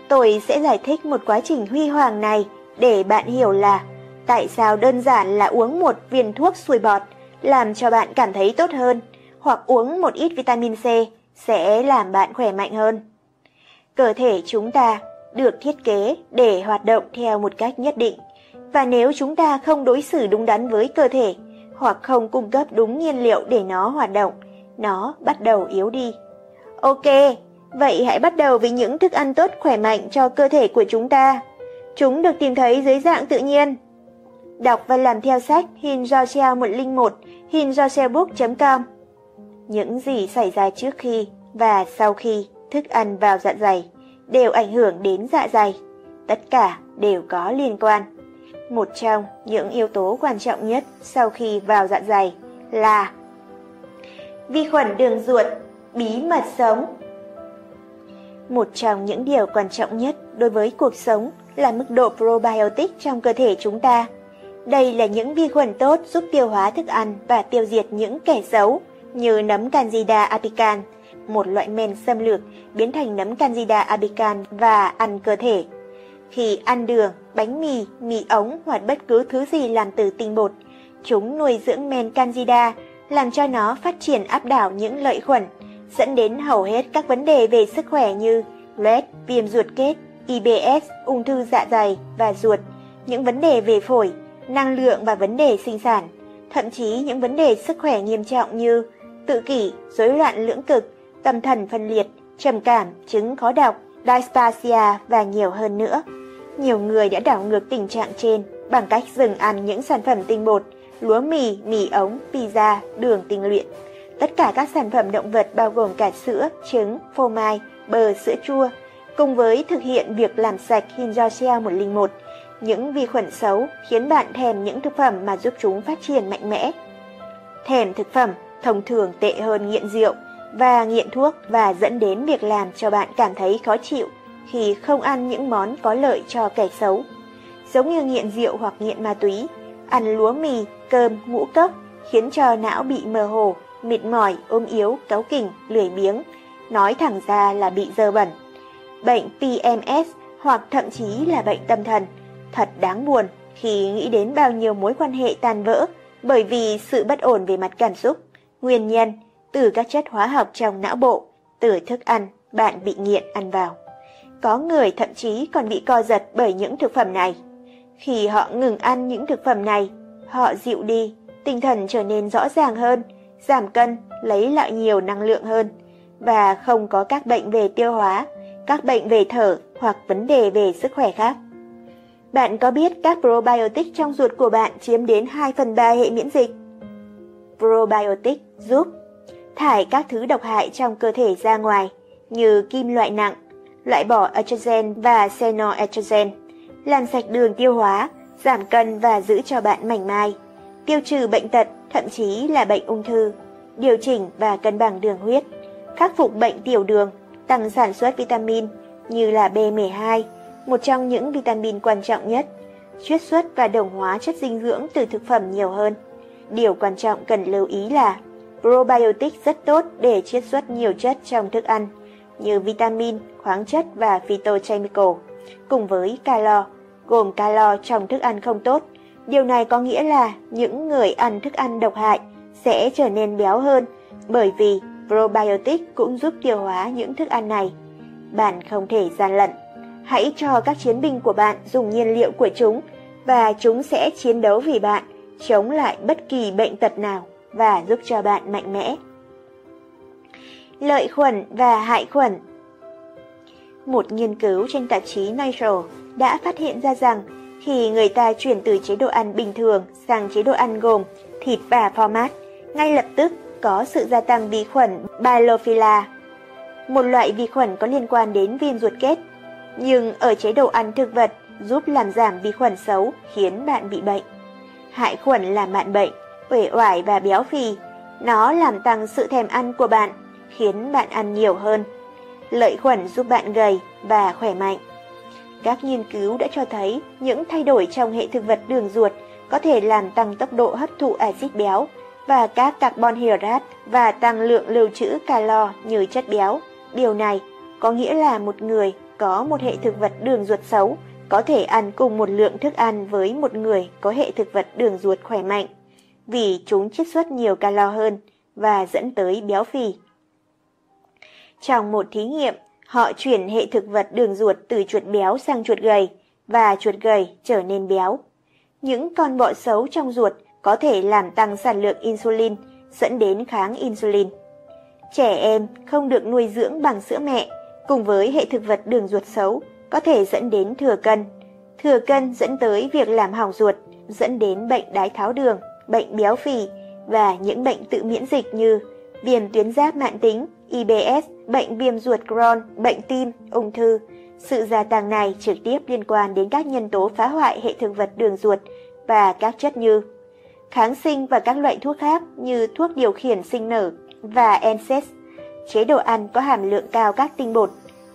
Tôi sẽ giải thích một quá trình huy hoàng này để bạn hiểu là tại sao đơn giản là uống một viên thuốc sùi bọt làm cho bạn cảm thấy tốt hơn, hoặc uống một ít vitamin C sẽ làm bạn khỏe mạnh hơn. Cơ thể chúng ta được thiết kế để hoạt động theo một cách nhất định, và nếu chúng ta không đối xử đúng đắn với cơ thể hoặc không cung cấp đúng nhiên liệu để nó hoạt động, nó bắt đầu yếu đi. Ok, vậy hãy bắt đầu với những thức ăn tốt khỏe mạnh cho cơ thể của chúng ta. Chúng được tìm thấy dưới dạng tự nhiên. Đọc và làm theo sách Hiroshima 101, hiroshima.book.com. Những gì xảy ra trước khi và sau khi thức ăn vào dạ dày đều ảnh hưởng đến dạ dày. Tất cả đều có liên quan. Một trong những yếu tố quan trọng nhất sau khi vào dạ dày là vi khuẩn đường ruột, bí mật sống. Một trong những điều quan trọng nhất đối với cuộc sống là mức độ probiotic trong cơ thể chúng ta. Đây là những vi khuẩn tốt giúp tiêu hóa thức ăn và tiêu diệt những kẻ xấu như nấm Candida albicans, một loại men xâm lược biến thành nấm Candida albicans và ăn cơ thể. Khi ăn đường, bánh mì, mì ống hoặc bất cứ thứ gì làm từ tinh bột, chúng nuôi dưỡng men Candida, làm cho nó phát triển áp đảo những lợi khuẩn, dẫn đến hầu hết các vấn đề về sức khỏe như LES, viêm ruột kết, IBS, ung thư dạ dày và ruột, những vấn đề về phổi, năng lượng và vấn đề sinh sản, thậm chí những vấn đề sức khỏe nghiêm trọng như tự kỷ, rối loạn lưỡng cực, tâm thần phân liệt, trầm cảm, chứng khó đọc, dysphasia và nhiều hơn nữa. Nhiều người đã đảo ngược tình trạng trên bằng cách dừng ăn những sản phẩm tinh bột, lúa mì, mì ống, pizza, đường tinh luyện. Tất cả các sản phẩm động vật bao gồm cả sữa, trứng, phô mai, bơ, sữa chua. Cùng với thực hiện việc làm sạch Hiroshima 101, những vi khuẩn xấu khiến bạn thèm những thực phẩm mà giúp chúng phát triển mạnh mẽ. Thèm thực phẩm thông thường tệ hơn nghiện rượu và nghiện thuốc và dẫn đến việc làm cho bạn cảm thấy khó chịu khi không ăn những món có lợi cho kẻ xấu. Giống như nghiện rượu hoặc nghiện ma túy, ăn lúa mì, cơm, ngũ cốc khiến cho não bị mơ hồ, mệt mỏi, ốm yếu, cáu kỉnh, lười biếng, nói thẳng ra là bị dơ bẩn. Bệnh PMS hoặc thậm chí là bệnh tâm thần. Thật đáng buồn khi nghĩ đến bao nhiêu mối quan hệ tan vỡ bởi vì sự bất ổn về mặt cảm xúc. Nguyên nhân từ các chất hóa học trong não bộ, từ thức ăn bạn bị nghiện ăn vào. Có người thậm chí còn bị co giật bởi những thực phẩm này. Khi họ ngừng ăn những thực phẩm này, họ dịu đi, tinh thần trở nên rõ ràng hơn, giảm cân, lấy lại nhiều năng lượng hơn và không có các bệnh về tiêu hóa, các bệnh về thở hoặc vấn đề về sức khỏe khác. Bạn có biết các probiotic trong ruột của bạn chiếm đến 2/3 hệ miễn dịch? Probiotic giúp thải các thứ độc hại trong cơ thể ra ngoài như kim loại nặng, loại bỏ estrogen và xenoestrogen, làm sạch đường tiêu hóa, giảm cân và giữ cho bạn mảnh mai, tiêu trừ bệnh tật, thậm chí là bệnh ung thư, điều chỉnh và cân bằng đường huyết, khắc phục bệnh tiểu đường, tăng sản xuất vitamin như là B12, một trong những vitamin quan trọng nhất, chiết xuất và đồng hóa chất dinh dưỡng từ thực phẩm nhiều hơn. Điều quan trọng cần lưu ý là probiotic rất tốt để chiết xuất nhiều chất trong thức ăn như vitamin, khoáng chất và phytochemical, cùng với calo, gồm calo trong thức ăn không tốt. Điều này có nghĩa là những người ăn thức ăn độc hại sẽ trở nên béo hơn bởi vì probiotic cũng giúp tiêu hóa những thức ăn này. Bạn không thể gian lận. Hãy cho các chiến binh của bạn dùng nhiên liệu của chúng và chúng sẽ chiến đấu vì bạn, chống lại bất kỳ bệnh tật nào và giúp cho bạn mạnh mẽ. Lợi khuẩn và hại khuẩn. Một nghiên cứu trên tạp chí Nature đã phát hiện ra rằng khi người ta chuyển từ chế độ ăn bình thường sang chế độ ăn gồm thịt và phô mai, ngay lập tức có sự gia tăng vi khuẩn Bilophila, một loại vi khuẩn có liên quan đến viêm ruột kết. Nhưng ở chế độ ăn thực vật giúp làm giảm vi khuẩn xấu khiến bạn bị bệnh. Hại khuẩn làm bạn bệnh, uể oải và béo phì. Nó làm tăng sự thèm ăn của bạn, khiến bạn ăn nhiều hơn. Lợi khuẩn giúp bạn gầy và khỏe mạnh. Các nghiên cứu đã cho thấy những thay đổi trong hệ thực vật đường ruột có thể làm tăng tốc độ hấp thụ axit béo và các carbon hydrate và tăng lượng lưu trữ calo như chất béo. Điều này có nghĩa là một người có một hệ thực vật đường ruột xấu có thể ăn cùng một lượng thức ăn với một người có hệ thực vật đường ruột khỏe mạnh vì chúng chiết xuất nhiều calo hơn và dẫn tới béo phì. Trong một thí nghiệm, họ chuyển hệ thực vật đường ruột từ chuột béo sang chuột gầy, và chuột gầy trở nên béo. Những con bọ xấu trong ruột có thể làm tăng sản lượng insulin, dẫn đến kháng insulin. Trẻ em không được nuôi dưỡng bằng sữa mẹ, cùng với hệ thực vật đường ruột xấu, có thể dẫn đến thừa cân. Thừa cân dẫn tới việc làm hỏng ruột, dẫn đến bệnh đái tháo đường, bệnh béo phì và những bệnh tự miễn dịch như viêm tuyến giáp mãn tính, IBS, bệnh viêm ruột Crohn, bệnh tim, ung thư. Sự gia tăng này trực tiếp liên quan đến các nhân tố phá hoại hệ thực vật đường ruột và các chất như kháng sinh và các loại thuốc khác như thuốc điều khiển sinh nở và NSAIDs, chế độ ăn có hàm lượng cao các tinh bột,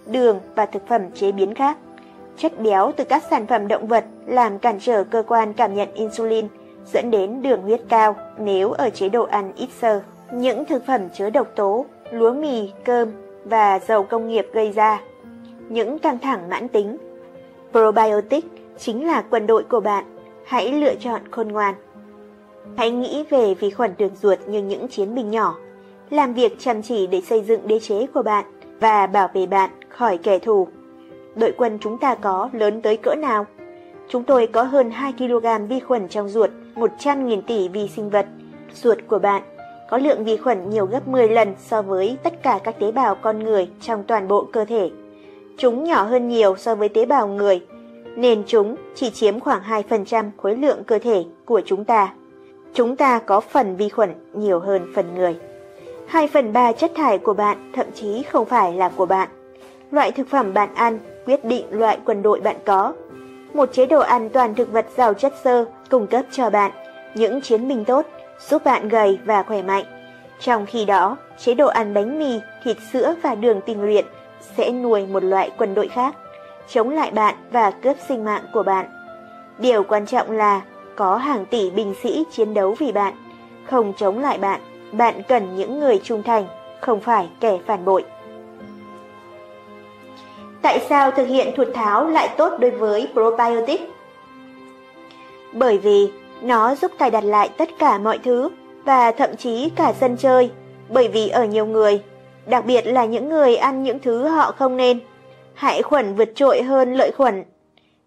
đường và thực phẩm chế biến khác. Chất béo từ các sản phẩm động vật làm cản trở cơ quan cảm nhận insulin, dẫn đến đường huyết cao nếu ở chế độ ăn ít xơ. Những thực phẩm chứa độc tố, lúa mì, cơm và dầu công nghiệp gây ra. Những căng thẳng mãn tính. Probiotic chính là quân đội của bạn. Hãy lựa chọn khôn ngoan. Hãy nghĩ về vi khuẩn đường ruột như những chiến binh nhỏ. Làm việc chăm chỉ để xây dựng đế chế của bạn và bảo vệ bạn khỏi kẻ thù. Đội quân chúng ta có lớn tới cỡ nào? Chúng tôi có hơn 2 kg vi khuẩn trong ruột, 100.000 tỷ vi sinh vật. Ruột của bạn có lượng vi khuẩn nhiều gấp 10 lần so với tất cả các tế bào con người trong toàn bộ cơ thể. Chúng nhỏ hơn nhiều so với tế bào người, nên chúng chỉ chiếm khoảng 2% khối lượng cơ thể của chúng ta. Chúng ta có phần vi khuẩn nhiều hơn phần người. 2/3 chất thải của bạn thậm chí không phải là của bạn. Loại thực phẩm bạn ăn quyết định loại quân đội bạn có. Một chế độ ăn toàn thực vật giàu chất xơ cung cấp cho bạn những chiến binh tốt, giúp bạn gầy và khỏe mạnh. Trong khi đó, chế độ ăn bánh mì, thịt sữa và đường tinh luyện sẽ nuôi một loại quân đội khác, chống lại bạn và cướp sinh mạng của bạn. Điều quan trọng là có hàng tỷ binh sĩ chiến đấu vì bạn, không chống lại bạn. Bạn cần những người trung thành, không phải kẻ phản bội. Tại sao thực hiện thuật tháo lại tốt đối với probiotic? Bởi vì nó giúp cài đặt lại tất cả mọi thứ và thậm chí cả sân chơi, bởi vì ở nhiều người, đặc biệt là những người ăn những thứ họ không nên, hại khuẩn vượt trội hơn lợi khuẩn.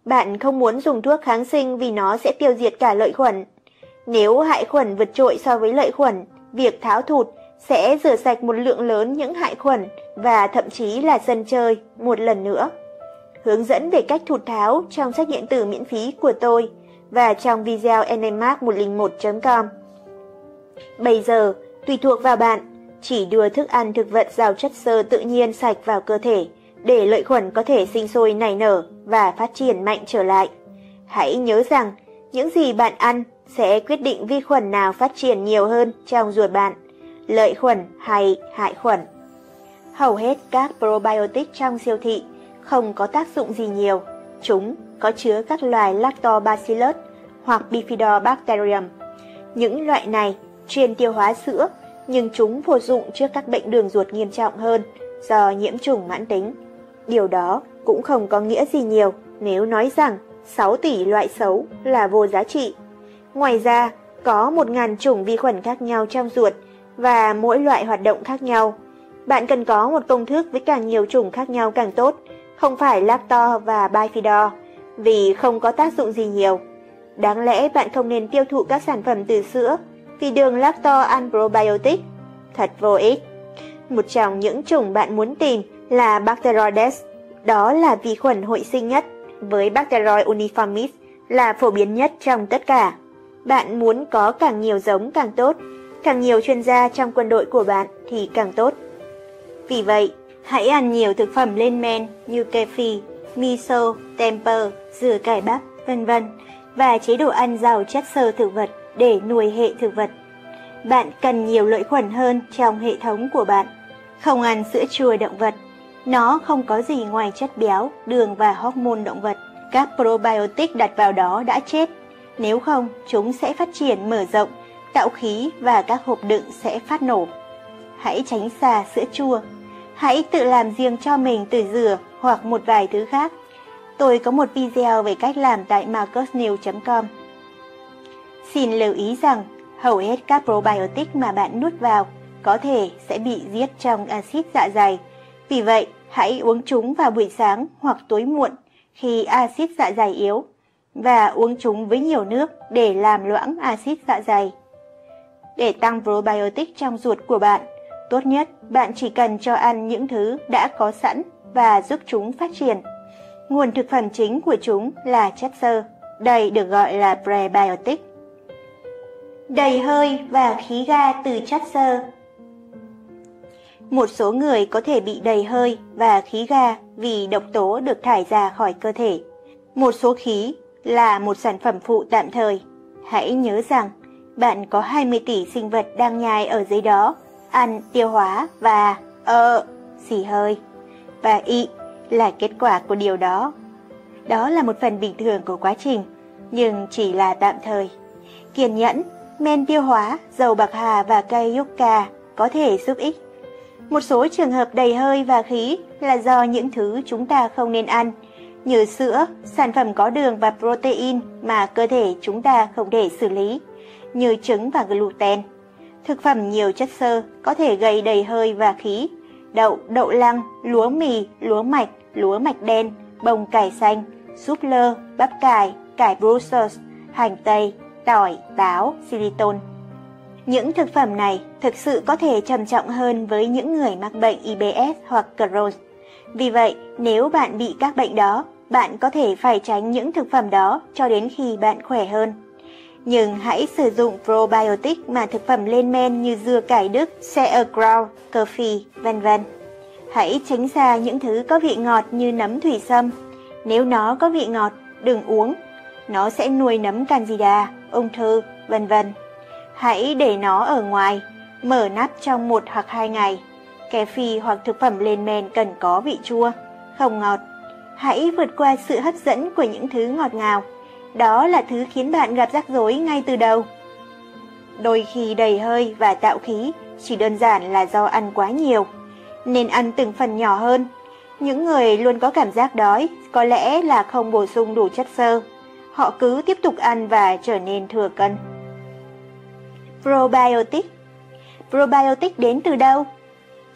Bạn không muốn dùng thuốc kháng sinh vì nó sẽ tiêu diệt cả lợi khuẩn. Nếu hại khuẩn vượt trội so với lợi khuẩn, việc tháo thụt sẽ rửa sạch một lượng lớn những hại khuẩn và thậm chí là sân chơi một lần nữa. Hướng dẫn về cách thụt tháo trong sách điện tử miễn phí của tôi và trong video nmark101.com. Bây giờ, tùy thuộc vào bạn, chỉ đưa thức ăn thực vật giàu chất xơ tự nhiên sạch vào cơ thể để lợi khuẩn có thể sinh sôi nảy nở và phát triển mạnh trở lại. Hãy nhớ rằng, những gì bạn ăn sẽ quyết định vi khuẩn nào phát triển nhiều hơn trong ruột bạn, lợi khuẩn hay hại khuẩn. Hầu hết các probiotic trong siêu thị không có tác dụng gì nhiều. Chúng có chứa các loài lactobacillus hoặc bifidobacterium. Những loại này chuyên tiêu hóa sữa, nhưng chúng vô dụng trước các bệnh đường ruột nghiêm trọng hơn do nhiễm trùng mãn tính. Điều đó cũng không có nghĩa gì nhiều nếu nói rằng 6 tỷ loại xấu là vô giá trị. Ngoài ra, có 1.000 chủng vi khuẩn khác nhau trong ruột và mỗi loại hoạt động khác nhau. Bạn cần có một công thức với càng nhiều chủng khác nhau càng tốt, không phải lacto và bifidor, vì không có tác dụng gì nhiều. Đáng lẽ bạn không nên tiêu thụ các sản phẩm từ sữa vì đường lacto ăn probiotic. Thật vô ích. Một trong những chủng bạn muốn tìm là Bacteroides, đó là vi khuẩn hội sinh nhất, với Bacteroides uniformis là phổ biến nhất trong tất cả. Bạn muốn có càng nhiều giống càng tốt, càng nhiều chuyên gia trong quân đội của bạn thì càng tốt. Vì vậy, hãy ăn nhiều thực phẩm lên men như kefir, miso, temper, dừa cải bắp, vân vân, và chế độ ăn giàu chất xơ thực vật để nuôi hệ thực vật. Bạn cần nhiều lợi khuẩn hơn trong hệ thống của bạn. Không ăn sữa chua động vật. Nó không có gì ngoài chất béo, đường và hormone động vật. Các probiotic đặt vào đó đã chết. Nếu không, chúng sẽ phát triển mở rộng, tạo khí và các hộp đựng sẽ phát nổ. Hãy tránh xa sữa chua. Hãy tự làm riêng cho mình từ dừa hoặc một vài thứ khác. Tôi có một video về cách làm tại marcusnew.com. Xin lưu ý rằng, hầu hết các probiotic mà bạn nuốt vào có thể sẽ bị giết trong axit dạ dày Vì vậy, hãy uống chúng vào buổi sáng hoặc tối muộn khi axit dạ dày yếu và uống chúng với nhiều nước để làm loãng axit dạ dày. Để tăng probiotic trong ruột của bạn, tốt nhất bạn chỉ cần cho ăn những thứ đã có sẵn và giúp chúng phát triển. Nguồn thực phẩm chính của chúng là chất xơ, đây được gọi là prebiotic. Đầy hơi và khí ga từ chất xơ. Một số người có thể bị đầy hơi và khí ga vì độc tố được thải ra khỏi cơ thể. Một số khí là một sản phẩm phụ tạm thời. Hãy nhớ rằng bạn có 20 tỷ sinh vật đang nhai ở dưới đó, ăn, tiêu hóa và xì hơi. Và ị là kết quả của điều đó. Đó là một phần bình thường của quá trình, nhưng chỉ là tạm thời. Kiên nhẫn, men tiêu hóa, dầu bạc hà và cây yucca có thể giúp ích. Một số trường hợp đầy hơi và khí là do những thứ chúng ta không nên ăn, như sữa, sản phẩm có đường và protein mà cơ thể chúng ta không thể xử lý, như trứng và gluten. Thực phẩm nhiều chất xơ có thể gây đầy hơi và khí: đậu, đậu lăng, lúa mì, lúa mạch đen, bông cải xanh, súp lơ, bắp cải, cải Brussels, hành tây, tỏi, táo, xilitol. Những thực phẩm này thực sự có thể trầm trọng hơn với những người mắc bệnh IBS hoặc Crohn. Vì vậy, nếu bạn bị các bệnh đó, bạn có thể phải tránh những thực phẩm đó cho đến khi bạn khỏe hơn. Nhưng hãy sử dụng probiotic mà thực phẩm lên men như dưa cải Đức, sauerkraut, cà phê, v.v. Hãy tránh xa những thứ có vị ngọt như nấm thủy sâm. Nếu nó có vị ngọt, đừng uống. Nó sẽ nuôi nấm Candida, ung thư, v.v. Hãy để nó ở ngoài, mở nắp trong 1 hoặc 2 ngày. Cà phê hoặc thực phẩm lên men cần có vị chua, không ngọt. Hãy vượt qua sự hấp dẫn của những thứ ngọt ngào. Đó là thứ khiến bạn gặp rắc rối ngay từ đầu. Đôi khi đầy hơi và tạo khí chỉ đơn giản là do ăn quá nhiều. Nên ăn từng phần nhỏ hơn. Những người luôn có cảm giác đói có lẽ là không bổ sung đủ chất xơ. Họ cứ tiếp tục ăn và trở nên thừa cân. Probiotic đến từ đâu?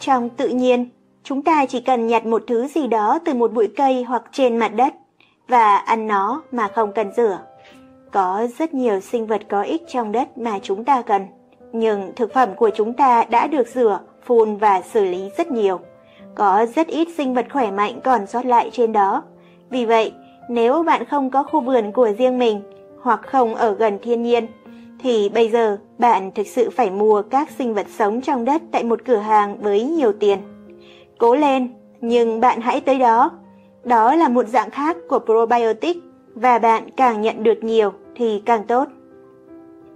Trong tự nhiên, chúng ta chỉ cần nhặt một thứ gì đó từ một bụi cây hoặc trên mặt đất và ăn nó mà không cần rửa. Có rất nhiều sinh vật có ích trong đất mà chúng ta cần, nhưng thực phẩm của chúng ta đã được rửa, phun và xử lý rất nhiều. Có rất ít sinh vật khỏe mạnh còn sót lại trên đó. Vì vậy, nếu bạn không có khu vườn của riêng mình hoặc không ở gần thiên nhiên, thì bây giờ bạn thực sự phải mua các sinh vật sống trong đất tại một cửa hàng với nhiều tiền. Cố lên, nhưng bạn hãy tới đó. Đó là một dạng khác của probiotic và bạn càng nhận được nhiều thì càng tốt.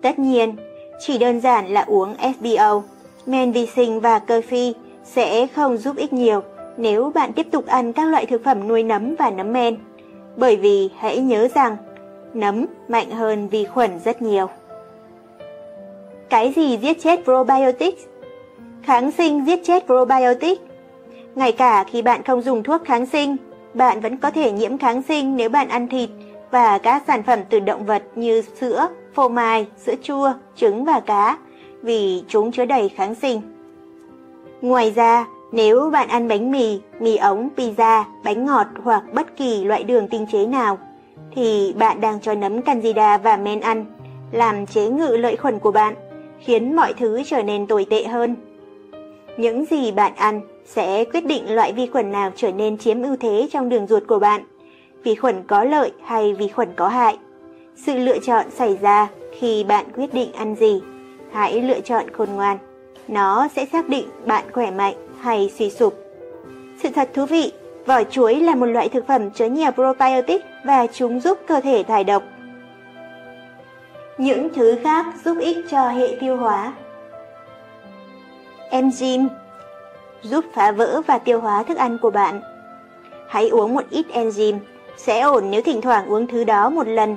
Tất nhiên, chỉ đơn giản là uống FBO, men vi sinh và cơ phi sẽ không giúp ích nhiều nếu bạn tiếp tục ăn các loại thực phẩm nuôi nấm và nấm men. Bởi vì hãy nhớ rằng nấm mạnh hơn vi khuẩn rất nhiều. Cái gì giết chết probiotics? Kháng sinh giết chết probiotics. Ngay cả khi bạn không dùng thuốc kháng sinh, bạn vẫn có thể nhiễm kháng sinh nếu bạn ăn thịt và các sản phẩm từ động vật như sữa, phô mai, sữa chua, trứng và cá, vì chúng chứa đầy kháng sinh. Ngoài ra, nếu bạn ăn bánh mì, mì ống, pizza, bánh ngọt hoặc bất kỳ loại đường tinh chế nào, thì bạn đang cho nấm Candida và men ăn, làm chế ngự lợi khuẩn của bạn, khiến mọi thứ trở nên tồi tệ hơn. Những gì bạn ăn sẽ quyết định loại vi khuẩn nào trở nên chiếm ưu thế trong đường ruột của bạn, vi khuẩn có lợi hay vi khuẩn có hại. Sự lựa chọn xảy ra khi bạn quyết định ăn gì. Hãy lựa chọn khôn ngoan. Nó sẽ xác định bạn khỏe mạnh hay suy sụp. Sự thật thú vị, vỏ chuối là một loại thực phẩm chứa nhiều probiotic và chúng giúp cơ thể thải độc. Những thứ khác giúp ích cho hệ tiêu hóa. Enzyme giúp phá vỡ và tiêu hóa thức ăn của bạn. Hãy uống một ít enzyme, sẽ ổn nếu thỉnh thoảng uống thứ đó một lần.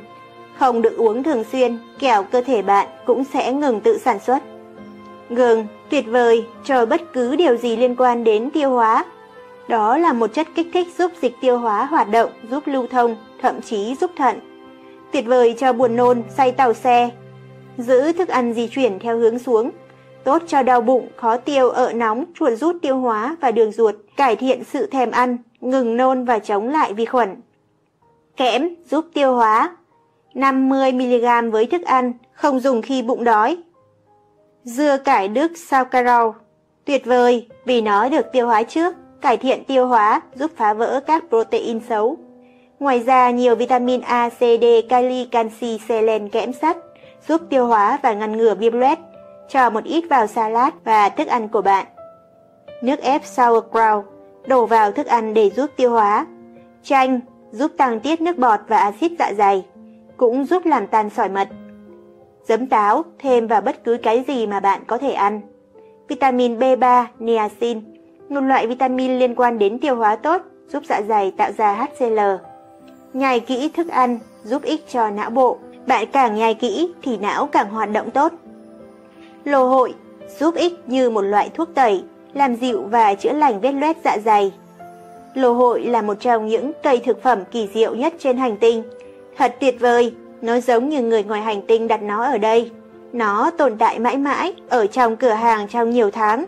Không được uống thường xuyên, kẻo cơ thể bạn cũng sẽ ngừng tự sản xuất. Gừng tuyệt vời cho bất cứ điều gì liên quan đến tiêu hóa. Đó là một chất kích thích giúp dịch tiêu hóa hoạt động, giúp lưu thông, thậm chí giúp thận. Tuyệt vời cho buồn nôn, say tàu xe. Giữ thức ăn di chuyển theo hướng xuống. tốt cho đau bụng, khó tiêu, ợ nóng, chuột rút tiêu hóa và đường ruột, cải thiện sự thèm ăn, ngừng nôn và chống lại vi khuẩn. Kẽm giúp tiêu hóa, 50 mg với thức ăn, không dùng khi bụng đói. Dưa cải Đức sauerkraut tuyệt vời vì nó được tiêu hóa trước, cải thiện tiêu hóa, giúp phá vỡ các protein xấu. Ngoài ra, nhiều vitamin A, C, D, kali, canxi, selen, kẽm, sắt giúp tiêu hóa và ngăn ngừa viêm loét. Cho một ít vào salad và thức ăn của bạn. Nước ép sauerkraut đổ vào thức ăn để giúp tiêu hóa. Chanh giúp tăng tiết nước bọt và axit dạ dày, cũng giúp làm tan sỏi mật. Giấm táo thêm vào bất cứ cái gì mà bạn có thể ăn. Vitamin B3, niacin, một loại vitamin liên quan đến tiêu hóa tốt, giúp dạ dày tạo ra HCl. Nhai kỹ thức ăn giúp ích cho não bộ. Bạn càng nhai kỹ thì não càng hoạt động tốt. Lô hội giúp ích như một loại thuốc tẩy, làm dịu và chữa lành vết loét dạ dày. Lô hội là một trong những cây thực phẩm kỳ diệu nhất trên hành tinh. Thật tuyệt vời, nó giống như người ngoài hành tinh đặt nó ở đây. Nó tồn tại mãi mãi ở trong cửa hàng trong nhiều tháng.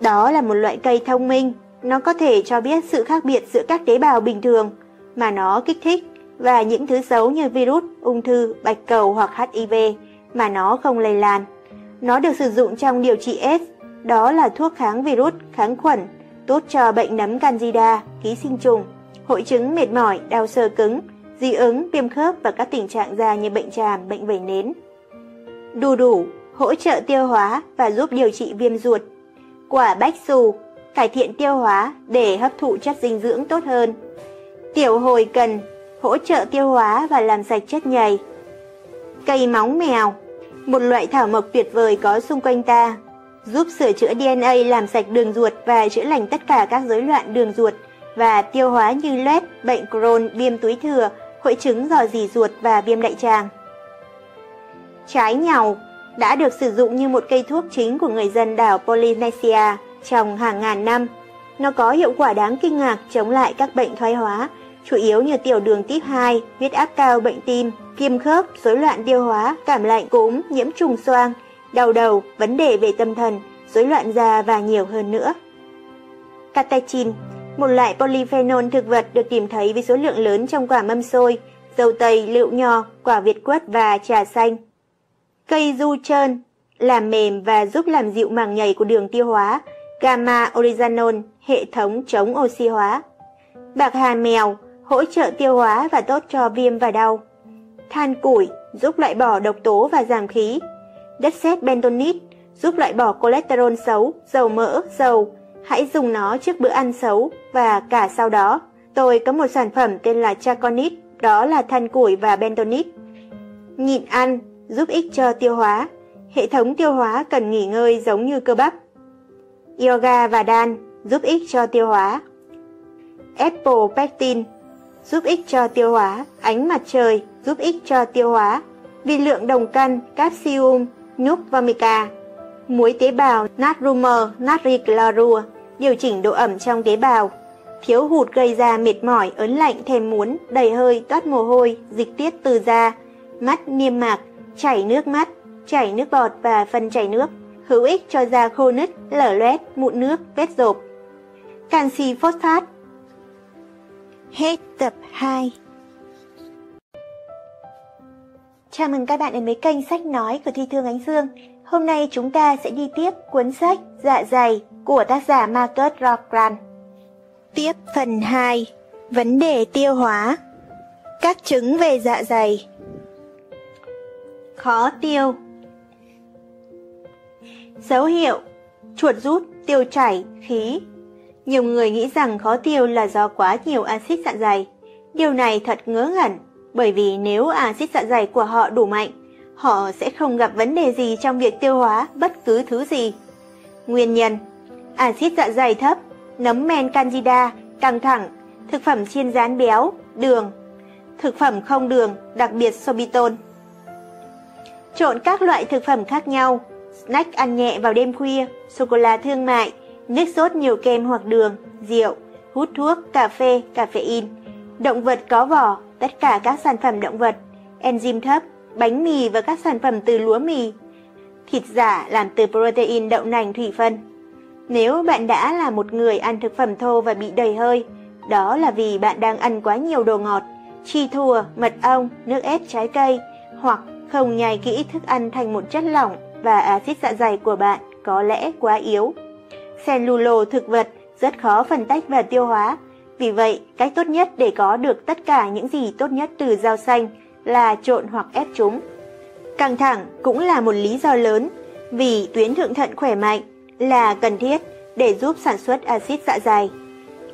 Đó là một loại cây thông minh, nó có thể cho biết sự khác biệt giữa các tế bào bình thường mà nó kích thích và những thứ xấu như virus, ung thư, bạch cầu hoặc HIV mà nó không lây lan. Nó được sử dụng trong điều trị AIDS, đó là thuốc kháng virus, kháng khuẩn, tốt cho bệnh nấm Candida, ký sinh trùng, hội chứng mệt mỏi, đau xơ cứng, dị ứng, viêm khớp và các tình trạng da như bệnh tràm, bệnh vẩy nến. Đu đủ hỗ trợ tiêu hóa và giúp điều trị viêm ruột. Quả bách xù cải thiện tiêu hóa để hấp thụ chất dinh dưỡng tốt hơn. Tiểu hồi cần hỗ trợ tiêu hóa và làm sạch chất nhầy. Cây móng mèo, một loại thảo mộc tuyệt vời có xung quanh ta, giúp sửa chữa DNA, làm sạch đường ruột và chữa lành tất cả các rối loạn đường ruột và tiêu hóa như loét, bệnh Crohn, viêm túi thừa, hội chứng rò rỉ ruột và viêm đại tràng. Trái nhàu đã được sử dụng như một cây thuốc chính của người dân đảo Polynesia trong hàng ngàn năm. Nó có hiệu quả đáng kinh ngạc chống lại các bệnh thoái hóa, chủ yếu như tiểu đường type 2, huyết áp cao, bệnh tim, viêm khớp, rối loạn tiêu hóa, cảm lạnh, cúm, nhiễm trùng xoang, đau đầu, vấn đề về tâm thần, rối loạn da và nhiều hơn nữa. Catechin, một loại polyphenol thực vật được tìm thấy với số lượng lớn trong quả mâm xôi, dâu tây, lựu nho, quả việt quất và trà xanh. Cây du trơn làm mềm và giúp làm dịu màng nhầy của đường tiêu hóa, gamma oryzanol, hệ thống chống oxy hóa. Bạc hà mèo hỗ trợ tiêu hóa và tốt cho viêm và đau. Than củi giúp loại bỏ độc tố và giảm khí. Đất sét bentonite giúp loại bỏ cholesterol xấu, dầu mỡ, dầu. Hãy dùng nó trước bữa ăn xấu và cả sau đó. Tôi có một sản phẩm tên là Chaconite, đó là than củi và bentonite. Nhịn ăn giúp ích cho tiêu hóa. Hệ thống tiêu hóa cần nghỉ ngơi giống như cơ bắp. Yoga và đan giúp ích cho tiêu hóa. Apple pectin giúp ích cho tiêu hóa. Ánh mặt trời giúp ích cho tiêu hóa vì lượng đồng căn, calcium, núc và mica. Muối tế bào natrumer, natriclorua điều chỉnh độ ẩm trong tế bào. Thiếu hụt gây ra mệt mỏi, ớn lạnh, thèm muốn, đầy hơi, toát mồ hôi, dịch tiết từ da, mắt, niêm mạc, chảy nước mắt, chảy nước bọt và phân chảy nước. Hữu ích cho da khô nứt, lở loét, mụn nước, vết rộp. Canxi phosphat. Hết tập 2. Chào mừng các bạn đến với kênh sách nói của Thi Thương Ánh Dương. Hôm nay chúng ta sẽ đi tiếp cuốn sách Dạ dày của tác giả Marcus Rockland. Tiếp phần 2, vấn đề tiêu hóa, các chứng về dạ dày. Khó tiêu. Dấu hiệu: chuột rút, tiêu chảy, khí. Nhiều người nghĩ rằng khó tiêu là do quá nhiều axit dạ dày. Điều này thật ngớ ngẩn, bởi vì nếu axit dạ dày của họ đủ mạnh, họ sẽ không gặp vấn đề gì trong việc tiêu hóa bất cứ thứ gì. Nguyên nhân: axit dạ dày thấp, nấm men Candida, căng thẳng, thực phẩm chiên rán béo, đường, thực phẩm không đường, đặc biệt sorbitol. Trộn các loại thực phẩm khác nhau, snack ăn nhẹ vào đêm khuya, sô cô la thương mại, nước sốt nhiều kem hoặc đường, rượu, hút thuốc, cà phê, caffeine, động vật có vỏ, tất cả các sản phẩm động vật, enzyme thấp, bánh mì và các sản phẩm từ lúa mì. Thịt giả làm từ protein đậu nành thủy phân. Nếu bạn đã là một người ăn thực phẩm thô và bị đầy hơi, đó là vì bạn đang ăn quá nhiều đồ ngọt, chi thùa, mật ong, nước ép trái cây, hoặc không nhai kỹ thức ăn thành một chất lỏng và axit dạ dày của bạn có lẽ quá yếu. Cellulo thực vật rất khó phân tách và tiêu hóa, vì vậy cách tốt nhất để có được tất cả những gì tốt nhất từ rau xanh là trộn hoặc ép chúng. Căng thẳng cũng là một lý do lớn, vì tuyến thượng thận khỏe mạnh là cần thiết để giúp sản xuất axit dạ dày.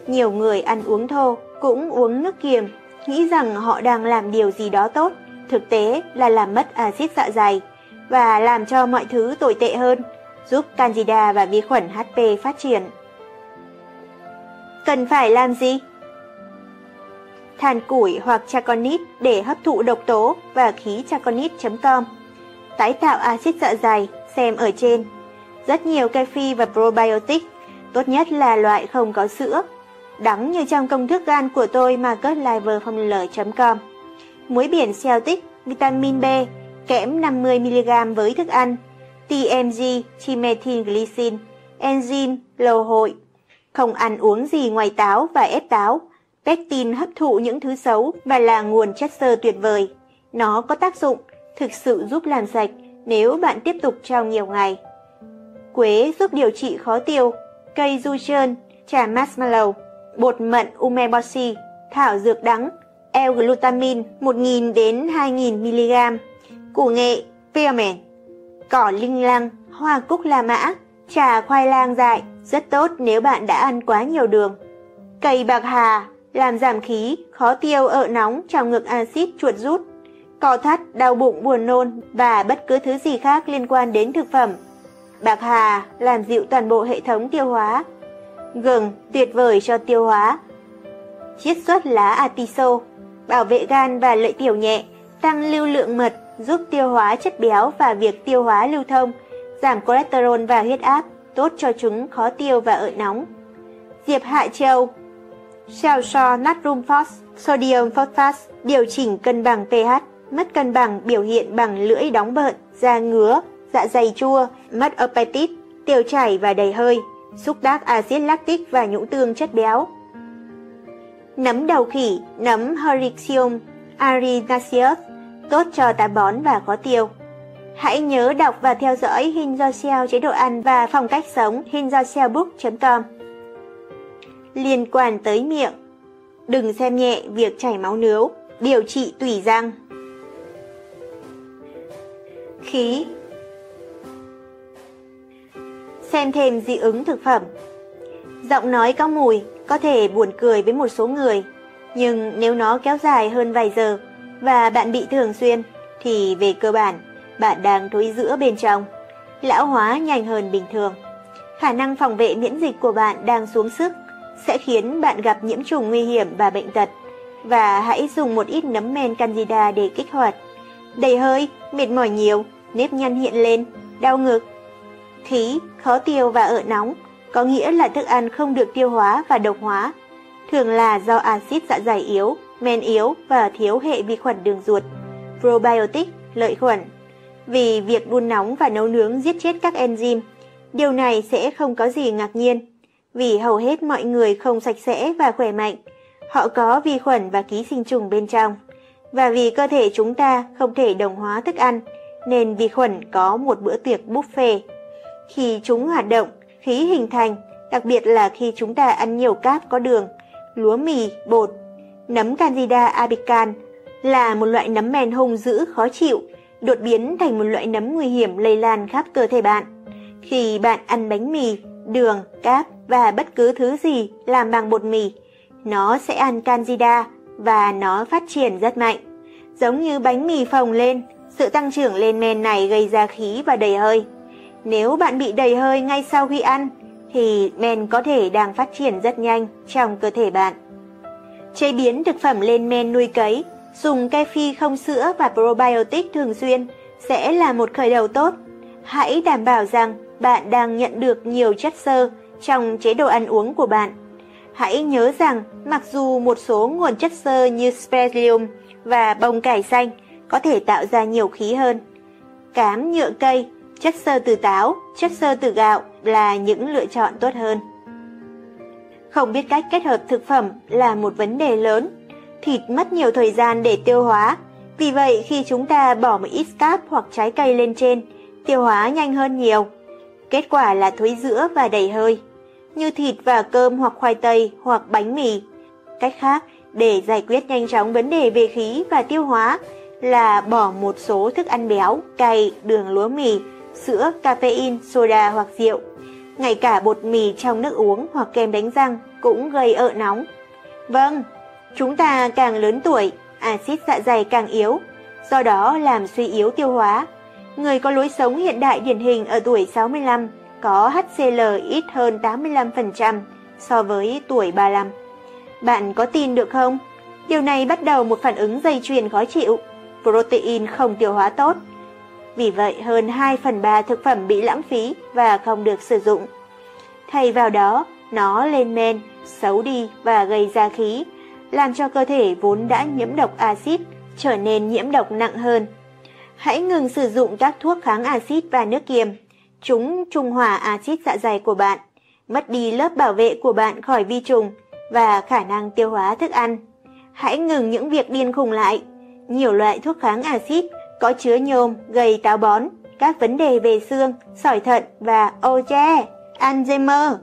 Nhiều người ăn uống thô cũng uống nước kiềm, nghĩ rằng họ đang làm điều gì đó tốt, thực tế là làm mất axit dạ dày và làm cho mọi thứ tồi tệ hơn, giúp Candida và vi khuẩn HP phát triển. Cần phải làm gì? Than củi hoặc chaconit để hấp thụ độc tố và khí chaconit.com. Tái tạo axit dạ dày, xem ở trên. Rất nhiều kefir và probiotic, tốt nhất là loại không có sữa. Đắng như trong công thức gan của tôi marcusliverformula.com. Muối biển Celtic, vitamin B, kẽm 50mg với thức ăn. TMG, trimethylglycine, enzyme, lô hội. Không ăn uống gì ngoài táo và ép táo. Pectin hấp thụ những thứ xấu và là nguồn chất xơ tuyệt vời. Nó có tác dụng, thực sự giúp làm sạch nếu bạn tiếp tục trong nhiều ngày. Quế giúp điều trị khó tiêu, cây du trơn, trà marshmallow, bột mận umeboshi, thảo dược đắng, L-glutamine 1000-2000mg, củ nghệ, peppermint, cỏ linh lăng, hoa cúc La Mã, trà khoai lang dại, rất tốt nếu bạn đã ăn quá nhiều đường. Cây bạc hà làm giảm khí, khó tiêu, ở nóng, trào ngược axit, chuột rút, co thắt, đau bụng, buồn nôn và bất cứ thứ gì khác liên quan đến thực phẩm. Bạc hà làm dịu toàn bộ hệ thống tiêu hóa. Gừng tuyệt vời cho tiêu hóa. Chiết xuất lá atiso bảo vệ gan và lợi tiểu nhẹ, tăng lưu lượng mật, giúp tiêu hóa chất béo và việc tiêu hóa lưu thông, giảm cholesterol và huyết áp, tốt cho chúng khó tiêu và ở nóng. Diệp hạ châu, Salsio natrum phos, sodium phosphate, điều chỉnh cân bằng pH. Mất cân bằng biểu hiện bằng lưỡi đóng bợn, da ngứa, dạ dày chua, mất appetit, tiêu chảy và đầy hơi, xúc tác axit lactic và nhũ tương chất béo. Nấm đầu khỉ, nấm Helicobacter aeruginosus, tốt cho táo bón và khó tiêu. Hãy nhớ đọc và theo dõi Hinjoseo chế độ ăn và phong cách sống hinjoseobook.com. Liên quan tới miệng, đừng xem nhẹ việc chảy máu nướu, điều trị tủy răng. Khí. Xem thêm dị ứng thực phẩm. Giọng nói có mùi có thể buồn cười với một số người, nhưng nếu nó kéo dài hơn vài giờ và bạn bị thường xuyên thì về cơ bản bạn đang thối rữa bên trong, lão hóa nhanh hơn bình thường. Khả năng phòng vệ miễn dịch của bạn đang xuống sức, sẽ khiến bạn gặp nhiễm trùng nguy hiểm và bệnh tật. Và hãy dùng một ít nấm men Candida để kích hoạt. Đầy hơi, mệt mỏi nhiều, nếp nhăn hiện lên, đau ngực. Khí, khó tiêu và ở nóng, có nghĩa là thức ăn không được tiêu hóa và độc hóa, thường là do axit dạ dày yếu, men yếu và thiếu hệ vi khuẩn đường ruột, probiotic, lợi khuẩn. Vì việc đun nóng và nấu nướng giết chết các enzyme, điều này sẽ không có gì ngạc nhiên, vì hầu hết mọi người không sạch sẽ và khỏe mạnh, họ có vi khuẩn và ký sinh trùng bên trong. Và vì cơ thể chúng ta không thể đồng hóa thức ăn, nên vi khuẩn có một bữa tiệc buffet. Khi chúng hoạt động, khí hình thành, đặc biệt là khi chúng ta ăn nhiều cáp có đường, lúa mì, bột. Nấm Candida albicans là một loại nấm men hung dữ khó chịu, đột biến thành một loại nấm nguy hiểm lây lan khắp cơ thể bạn. Khi bạn ăn bánh mì, đường, cáp và bất cứ thứ gì làm bằng bột mì, nó sẽ ăn Candida và nó phát triển rất mạnh. Giống như bánh mì phồng lên, sự tăng trưởng lên men này gây ra khí và đầy hơi. Nếu bạn bị đầy hơi ngay sau khi ăn, thì men có thể đang phát triển rất nhanh trong cơ thể bạn. Chế biến thực phẩm lên men nuôi cấy, dùng kefir không sữa và probiotic thường xuyên sẽ là một khởi đầu tốt. Hãy đảm bảo rằng bạn đang nhận được nhiều chất xơ trong chế độ ăn uống của bạn. Hãy nhớ rằng mặc dù một số nguồn chất xơ như sphagnum và bông cải xanh có thể tạo ra nhiều khí hơn, cám nhựa cây Chất xơ từ táo, chất xơ từ gạo là những lựa chọn tốt hơn. Không biết cách kết hợp thực phẩm là một vấn đề lớn. Thịt mất nhiều thời gian để tiêu hóa. Vì vậy khi chúng ta bỏ một ít carb hoặc trái cây lên trên, tiêu hóa nhanh hơn nhiều. Kết quả là thối rữa và đầy hơi, như thịt và cơm hoặc khoai tây hoặc bánh mì. Cách khác để giải quyết nhanh chóng vấn đề về khí và tiêu hóa là bỏ một số thức ăn béo, cay, đường lúa mì, sữa, caffeine, soda hoặc rượu. Ngay cả bột mì trong nước uống hoặc kem đánh răng cũng gây ợ nóng. Vâng, chúng ta càng lớn tuổi, axit dạ dày càng yếu, do đó làm suy yếu tiêu hóa. Người có lối sống hiện đại điển hình ở tuổi 65 có HCl ít hơn 85% so với tuổi 35. Bạn có tin được không? Điều này bắt đầu một phản ứng dây chuyền khó chịu, protein không tiêu hóa tốt. Vì vậy hơn 2/3 thực phẩm bị lãng phí và không được sử dụng. Thay vào đó, nó lên men, xấu đi và gây ra khí, làm cho cơ thể vốn đã nhiễm độc axit trở nên nhiễm độc nặng hơn. Hãy ngừng sử dụng các thuốc kháng axit và nước kiềm. Chúng trung hòa axit dạ dày của bạn, mất đi lớp bảo vệ của bạn khỏi vi trùng và khả năng tiêu hóa thức ăn. Hãy ngừng những việc điên khùng lại. Nhiều loại thuốc kháng axit có chứa nhôm gây táo bón, các vấn đề về xương, sỏi thận và ô che, Alzheimer.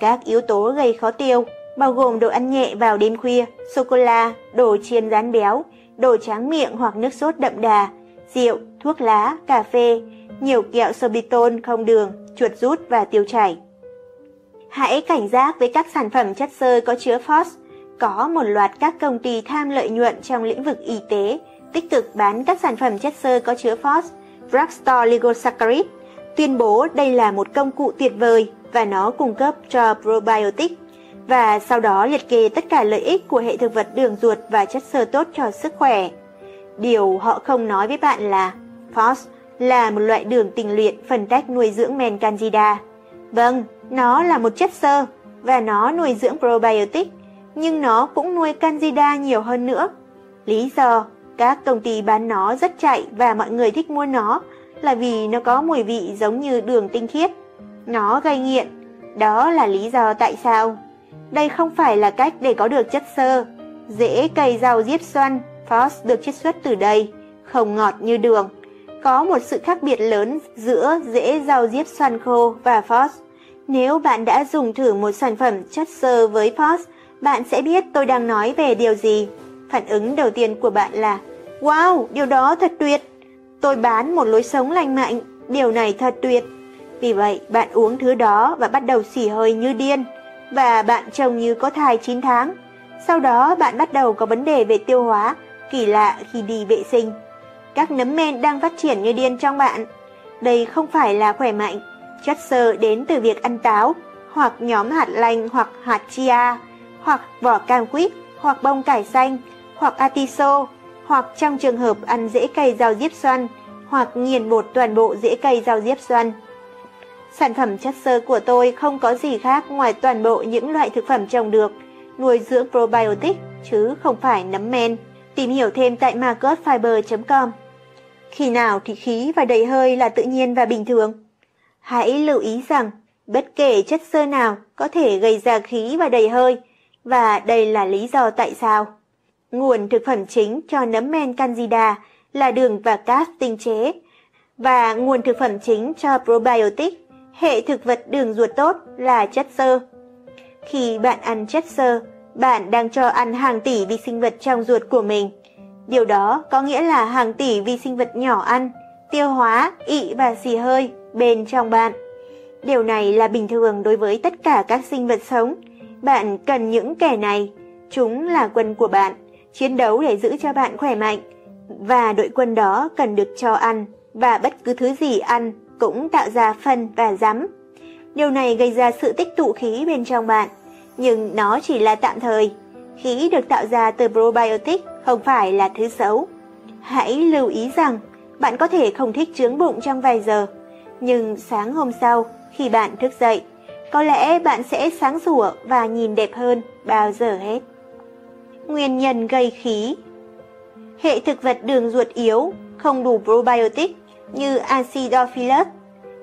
Các yếu tố gây khó tiêu bao gồm đồ ăn nhẹ vào đêm khuya, sô-cô-la, đồ chiên rán béo, đồ tráng miệng hoặc nước sốt đậm đà, rượu, thuốc lá, cà phê, nhiều kẹo sorbitol không đường, chuột rút và tiêu chảy. Hãy cảnh giác với các sản phẩm chất xơ có chứa phos. Có một loạt các công ty tham lợi nhuận trong lĩnh vực y tế tích cực bán các sản phẩm chất xơ có chứa phos, fructo-oligosaccharide, tuyên bố đây là một công cụ tuyệt vời và nó cung cấp cho probiotic, và sau đó liệt kê tất cả lợi ích của hệ thực vật đường ruột và chất xơ tốt cho sức khỏe. Điều họ không nói với bạn là phos là một loại đường tinh luyện phân tách nuôi dưỡng men Candida. Vâng, nó là một chất xơ và nó nuôi dưỡng probiotic, nhưng nó cũng nuôi Candida nhiều hơn nữa. Lý do các công ty bán nó rất chạy và mọi người thích mua nó là vì nó có mùi vị giống như đường tinh khiết. Nó gây nghiện. Đó là lý do tại sao. Đây không phải là cách để có được chất xơ. Rễ cây rau diếp xoăn, phos được chiết xuất từ đây, không ngọt như đường. Có một sự khác biệt lớn giữa rễ rau diếp xoăn khô và phos. Nếu bạn đã dùng thử một sản phẩm chất xơ với phos, bạn sẽ biết tôi đang nói về điều gì. Phản ứng đầu tiên của bạn là wow, điều đó thật tuyệt. Tôi bán một lối sống lành mạnh, điều này thật tuyệt. Vì vậy, bạn uống thứ đó và bắt đầu xỉ hơi như điên. Và bạn trông như có thai 9 tháng. Sau đó bạn bắt đầu có vấn đề về tiêu hóa, kỳ lạ khi đi vệ sinh. Các nấm men đang phát triển như điên trong bạn. Đây không phải là khỏe mạnh. Chất xơ đến từ việc ăn táo, hoặc nhóm hạt lanh hoặc hạt chia, hoặc vỏ cam quýt, hoặc bông cải xanh, hoặc atiso, hoặc trong trường hợp ăn rễ cây rau diếp xoăn, hoặc nghiền bột toàn bộ rễ cây rau diếp xoăn. Sản phẩm chất xơ của tôi không có gì khác ngoài toàn bộ những loại thực phẩm trồng được, nuôi dưỡng probiotic, chứ không phải nấm men. Tìm hiểu thêm tại marcusfiber.com. Khi nào thì khí và đầy hơi là tự nhiên và bình thường? Hãy lưu ý rằng, bất kể chất xơ nào có thể gây ra khí và đầy hơi, và đây là lý do tại sao. Nguồn thực phẩm chính cho nấm men Candida là đường và cát tinh chế, và nguồn thực phẩm chính cho probiotic, hệ thực vật đường ruột tốt là chất xơ. Khi bạn ăn chất xơ, bạn đang cho ăn hàng tỷ vi sinh vật trong ruột của mình. Điều đó có nghĩa là hàng tỷ vi sinh vật nhỏ ăn, tiêu hóa, ị và xì hơi bên trong bạn. Điều này là bình thường đối với tất cả các sinh vật sống. Bạn cần những kẻ này. Chúng là quân của bạn, chiến đấu để giữ cho bạn khỏe mạnh. Và đội quân đó cần được cho ăn, và bất cứ thứ gì ăn cũng tạo ra phân và rắm. Điều này gây ra sự tích tụ khí bên trong bạn, nhưng nó chỉ là tạm thời. Khí được tạo ra từ probiotic không phải là thứ xấu. Hãy lưu ý rằng bạn có thể không thích chướng bụng trong vài giờ, nhưng sáng hôm sau khi bạn thức dậy, có lẽ bạn sẽ sáng sủa và nhìn đẹp hơn bao giờ hết. Nguyên nhân gây khí. Hệ thực vật đường ruột yếu, không đủ probiotic, như acidophilus,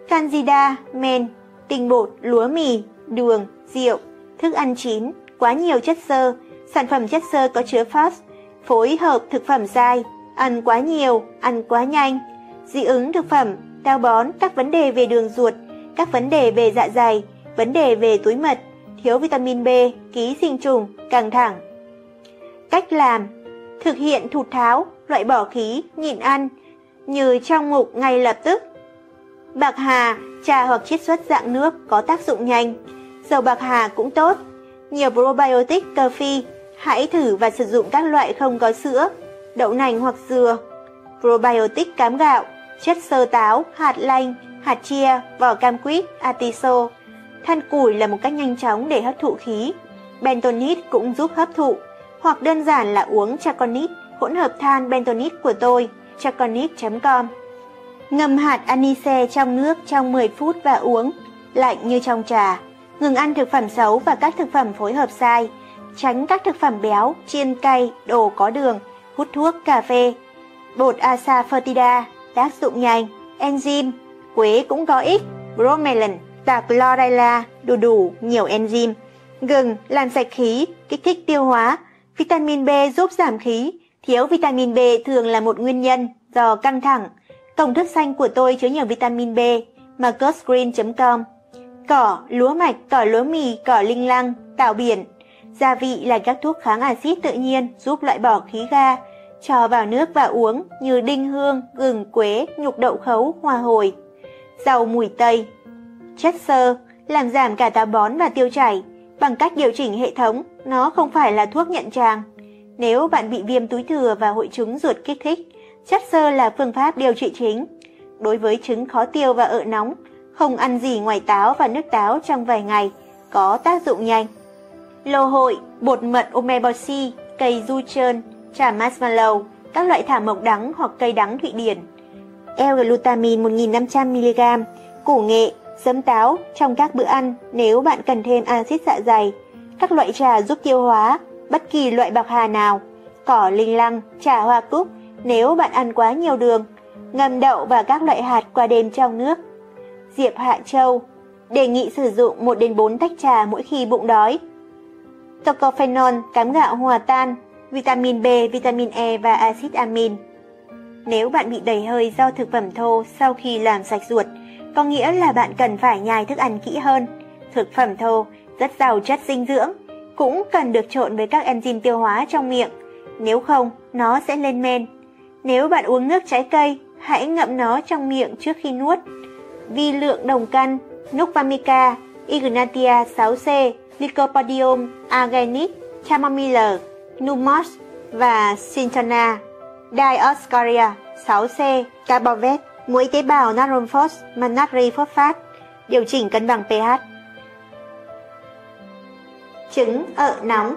candida, men, tinh bột, lúa mì, đường, rượu, thức ăn chín, quá nhiều chất xơ, sản phẩm chất xơ có chứa phos, phối hợp thực phẩm dai, ăn quá nhiều, ăn quá nhanh, dị ứng thực phẩm, táo bón, các vấn đề về đường ruột, các vấn đề về dạ dày, vấn đề về túi mật, thiếu vitamin B, ký sinh trùng, căng thẳng. Cách làm: thực hiện thụt tháo, loại bỏ khí, nhịn ăn, như trong ngục ngay lập tức. Bạc hà, trà hoặc chiết xuất dạng nước có tác dụng nhanh. Dầu bạc hà cũng tốt, nhiều probiotic cơ phi, hãy thử và sử dụng các loại không có sữa, đậu nành hoặc dừa. Probiotic cám gạo, chất xơ táo, hạt lanh, hạt chia, vỏ cam quýt, atiso. Than củi là một cách nhanh chóng để hấp thụ khí. Bentonite cũng giúp hấp thụ, hoặc đơn giản là uống Chaconite, hỗn hợp than bentonite của tôi, chaconite.com. Ngâm hạt anise trong nước trong 10 phút và uống, lạnh như trong trà. Ngừng ăn thực phẩm xấu và các thực phẩm phối hợp sai. Tránh các thực phẩm béo, chiên cay, đồ có đường, hút thuốc, cà phê. Bột asafoetida, tác dụng nhanh, enzyme, quế cũng có ích, bromelain, tạc chlorella, đủ đủ, nhiều enzyme. Gừng, làm sạch khí, kích thích tiêu hóa, vitamin B giúp giảm khí, thiếu vitamin B thường là một nguyên nhân do căng thẳng. Công thức xanh của tôi chứa nhiều vitamin B, marcusgreen.com. Cỏ, lúa mạch, cỏ lúa mì, cỏ linh lăng, tảo biển. Gia vị là các thuốc kháng axit tự nhiên giúp loại bỏ khí ga, cho vào nước và uống như đinh hương, gừng, quế, nhục đậu khấu, hoa hồi. Rau mùi tây. Chất xơ, làm giảm cả táo bón và tiêu chảy. Bằng cách điều chỉnh hệ thống, nó không phải là thuốc nhận tràng. Nếu bạn bị viêm túi thừa và hội chứng ruột kích thích, chất xơ là phương pháp điều trị chính. Đối với chứng khó tiêu và ợ nóng, không ăn gì ngoài táo và nước táo trong vài ngày, có tác dụng nhanh. Lô hội, bột mật omeboshi, cây du trơn, trà marshmallow, các loại thảo mộc đắng hoặc cây đắng Thụy Điển. L-glutamine 1500mg, củ nghệ, giấm táo trong các bữa ăn nếu bạn cần thêm axit dạ dày. Các loại trà giúp tiêu hóa, bất kỳ loại bạc hà nào, cỏ linh lăng, trà hoa cúc nếu bạn ăn quá nhiều đường. Ngâm đậu và các loại hạt qua đêm trong nước. Diệp Hạ Châu, đề nghị sử dụng 1-4 tách trà mỗi khi bụng đói. Tocophenol, cám gạo hòa tan, vitamin B, vitamin E và axit amin. Nếu bạn bị đầy hơi do thực phẩm thô sau khi làm sạch ruột, có nghĩa là bạn cần phải nhai thức ăn kỹ hơn. Thực phẩm thô rất giàu chất dinh dưỡng, cũng cần được trộn với các enzyme tiêu hóa trong miệng, nếu không nó sẽ lên men. Nếu bạn uống nước trái cây, hãy ngậm nó trong miệng trước khi nuốt. Vi lượng đồng căn, Nukvamica, Ignatia 6C, Lycopodium, Arganic, Chamomile, Numos và Cintona, Dioscoria 6C, Carbovet, muối tế bào natronphos, natri phosphate, điều chỉnh cân bằng pH. Chứng ợ nóng.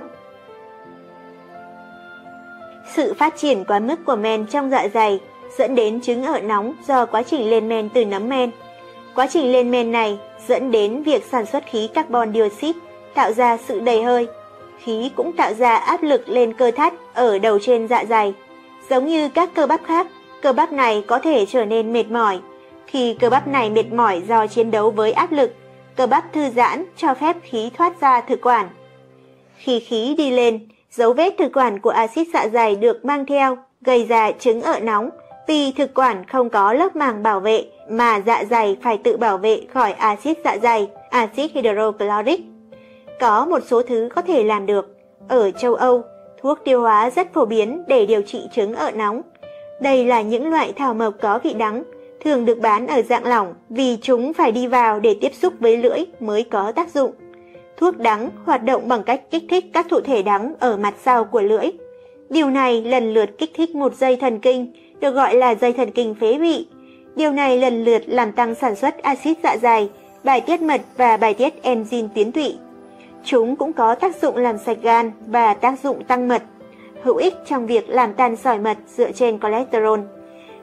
Sự phát triển quá mức của men trong dạ dày dẫn đến chứng ợ nóng do quá trình lên men từ nấm men. Quá trình lên men này dẫn đến việc sản xuất khí carbon dioxide, tạo ra sự đầy hơi. Khí cũng tạo ra áp lực lên cơ thắt ở đầu trên dạ dày. Giống như các cơ bắp khác, cơ bắp này có thể trở nên mệt mỏi. Khi cơ bắp này mệt mỏi do chiến đấu với áp lực, cơ bắp thư giãn cho phép khí thoát ra thực quản. Khi khí đi lên, dấu vết thực quản của axit dạ dày được mang theo, gây ra chứng ợ nóng vì thực quản không có lớp màng bảo vệ mà dạ dày phải tự bảo vệ khỏi axit dạ dày, axit hydrochloric. Có một số thứ có thể làm được. Ở châu Âu, thuốc tiêu hóa rất phổ biến để điều trị chứng ợ nóng. Đây là những loại thảo mộc có vị đắng, thường được bán ở dạng lỏng vì chúng phải đi vào để tiếp xúc với lưỡi mới có tác dụng. Thuốc đắng hoạt động bằng cách kích thích các thụ thể đắng ở mặt sau của lưỡi. Điều này lần lượt kích thích một dây thần kinh, được gọi là dây thần kinh phế vị. Điều này lần lượt làm tăng sản xuất axit dạ dày, bài tiết mật và bài tiết enzyme tuyến tụy. Chúng cũng có tác dụng làm sạch gan và tác dụng tăng mật, hữu ích trong việc làm tan sỏi mật dựa trên cholesterol.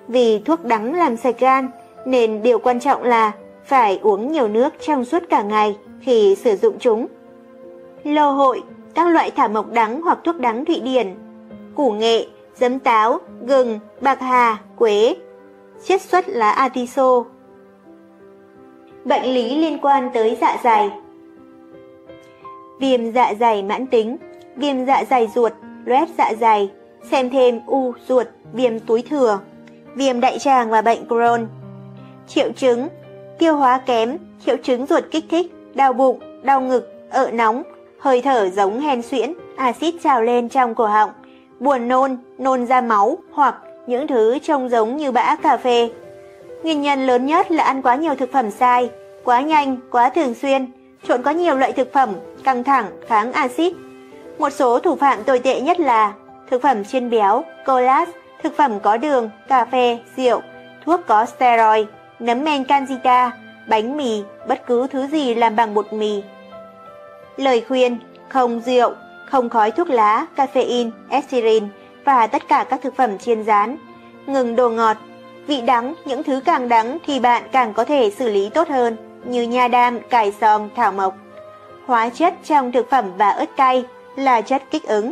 Vì thuốc đắng làm sạch gan, nên điều quan trọng là phải uống nhiều nước trong suốt cả ngày khi sử dụng chúng. Lô hội, các loại thảo mộc đắng hoặc thuốc đắng Thụy Điển, củ nghệ, giấm táo, gừng, bạc hà, quế. chiết xuất lá atiso. Bệnh lý liên quan tới dạ dày: viêm dạ dày mãn tính, viêm dạ dày ruột, loét dạ dày, xem thêm u ruột, viêm túi thừa, viêm đại tràng và bệnh Crohn. Triệu chứng: tiêu hóa kém, triệu chứng ruột kích thích, đau bụng, đau ngực, ợ nóng, hơi thở giống hen suyễn, axit trào lên trong cổ họng, buồn nôn, nôn ra máu hoặc những thứ trông giống như bã cà phê. Nguyên nhân lớn nhất là ăn quá nhiều thực phẩm sai, quá nhanh, quá thường xuyên, trộn có nhiều loại thực phẩm, căng thẳng, kháng axit. Một số thủ phạm tồi tệ nhất là thực phẩm chiên béo, colas, thực phẩm có đường, cà phê, rượu, thuốc có steroid, nấm men candida, bánh mì, bất cứ thứ gì làm bằng bột mì. Lời khuyên: không rượu, không khói thuốc lá, caffeine, ethylene và tất cả các thực phẩm chiên rán. Ngừng đồ ngọt, vị đắng, những thứ càng đắng thì bạn càng có thể xử lý tốt hơn, như nha đam, cải sòm, thảo mộc. Hóa chất trong thực phẩm và ớt cay là chất kích ứng.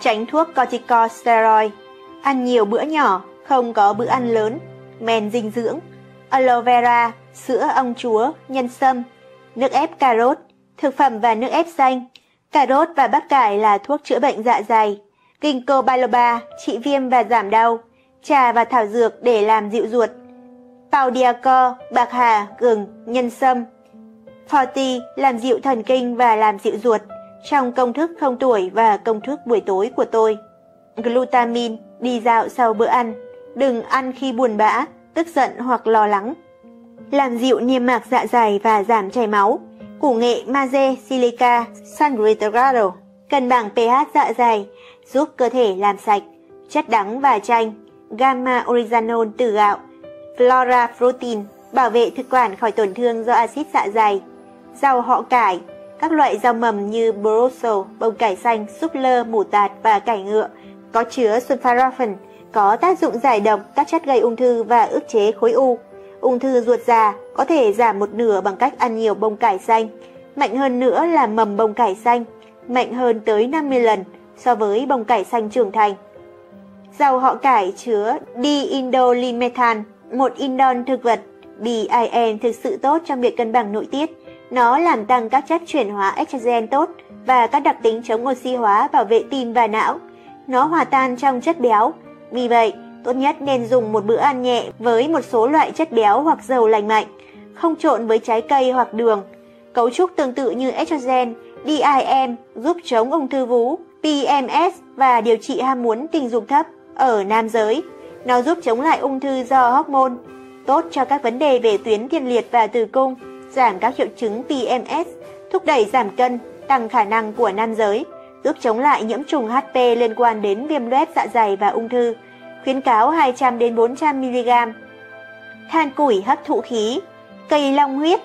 Tránh thuốc corticosteroid. Ăn nhiều bữa nhỏ, không có bữa ăn lớn. Men dinh dưỡng: aloe vera, sữa ong chúa, nhân sâm, nước ép cà rốt, thực phẩm và nước ép xanh. Cà rốt và bắp cải là thuốc chữa bệnh dạ dày. Ginkgo biloba trị viêm và giảm đau. Trà và thảo dược để làm dịu ruột: Pauldiacor, bạc hà, gừng, nhân sâm. Forti làm dịu thần kinh và làm dịu ruột. Trong công thức không tuổi và công thức buổi tối của tôi. Glutamine, đi dạo sau bữa ăn. Đừng ăn khi buồn bã, tức giận hoặc lo lắng. Làm dịu niêm mạc dạ dày và giảm chảy máu. Củ nghệ magie, silica, San Ritagrado cân bằng pH dạ dày, giúp cơ thể làm sạch. Chất đắng và chanh: gamma oryzanol từ gạo, flora protein, bảo vệ thực quản khỏi tổn thương do axit dạ dày. Rau họ cải, các loại rau mầm như broccoli, bông cải xanh, súp lơ, mù tạt và cải ngựa có chứa sulforaphane, có tác dụng giải độc, các chất gây ung thư và ức chế khối u. Ung thư ruột già có thể giảm một nửa bằng cách ăn nhiều bông cải xanh, mạnh hơn nữa là mầm bông cải xanh, mạnh hơn tới 50 lần so với bông cải xanh trưởng thành. Rau họ cải chứa diindolinmethan, một indol thực vật. DIM thực sự tốt trong việc cân bằng nội tiết. Nó làm tăng các chất chuyển hóa estrogen tốt và các đặc tính chống oxy hóa bảo vệ tim và não. Nó hòa tan trong chất béo. Vì vậy, tốt nhất nên dùng một bữa ăn nhẹ với một số loại chất béo hoặc dầu lành mạnh, không trộn với trái cây hoặc đường. Cấu trúc tương tự như estrogen, DIM giúp chống ung thư vú, PMS và điều trị ham muốn tình dục thấp ở nam giới. Nó giúp chống lại ung thư do hormone, tốt cho các vấn đề về tuyến tiền liệt và tử cung, giảm các triệu chứng PMS, thúc đẩy giảm cân, tăng khả năng của nam giới, giúp chống lại nhiễm trùng HP liên quan đến viêm loét dạ dày và ung thư. Khuyến cáo 200 đến 400 mg. Than củi hấp thụ khí. Cây long huyết.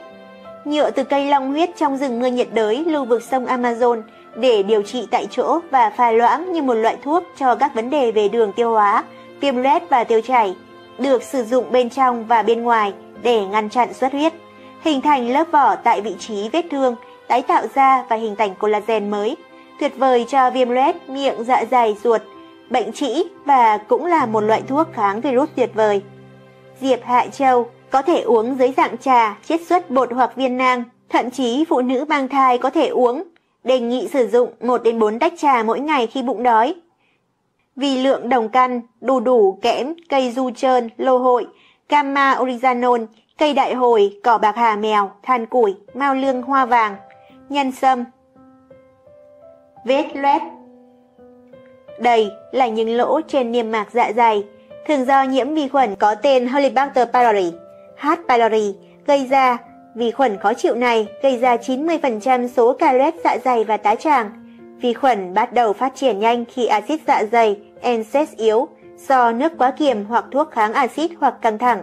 Nhựa từ cây long huyết trong rừng mưa nhiệt đới lưu vực sông Amazon để điều trị tại chỗ và pha loãng như một loại thuốc cho các vấn đề về đường tiêu hóa, viêm loét và tiêu chảy, được sử dụng bên trong và bên ngoài để ngăn chặn xuất huyết, hình thành lớp vỏ tại vị trí vết thương, tái tạo da và hình thành collagen mới. Tuyệt vời cho viêm loét, miệng, dạ dày, ruột, bệnh trĩ và cũng là một loại thuốc kháng virus tuyệt vời. Diệp hạ châu có thể uống dưới dạng trà, chiết xuất bột hoặc viên nang, thậm chí phụ nữ mang thai có thể uống. Đề nghị sử dụng 1 đến 4 tách trà mỗi ngày khi bụng đói. Vì lượng đồng căn, đu đủ, kẽm, cây du trơn, lô hội, gamma oryzanol, cây đại hồi, cỏ bạc hà mèo, than củi, mao lương hoa vàng, nhân sâm. Vết loét. Đây là những lỗ trên niêm mạc dạ dày, thường do nhiễm vi khuẩn có tên Helicobacter pylori, H. pylori, gây ra. Vi khuẩn khó chịu này gây ra 90% số ca loét dạ dày và tá tràng. Vi khuẩn bắt đầu phát triển nhanh khi axit dạ dày NSAID yếu do nước quá kiềm hoặc thuốc kháng axit hoặc căng thẳng.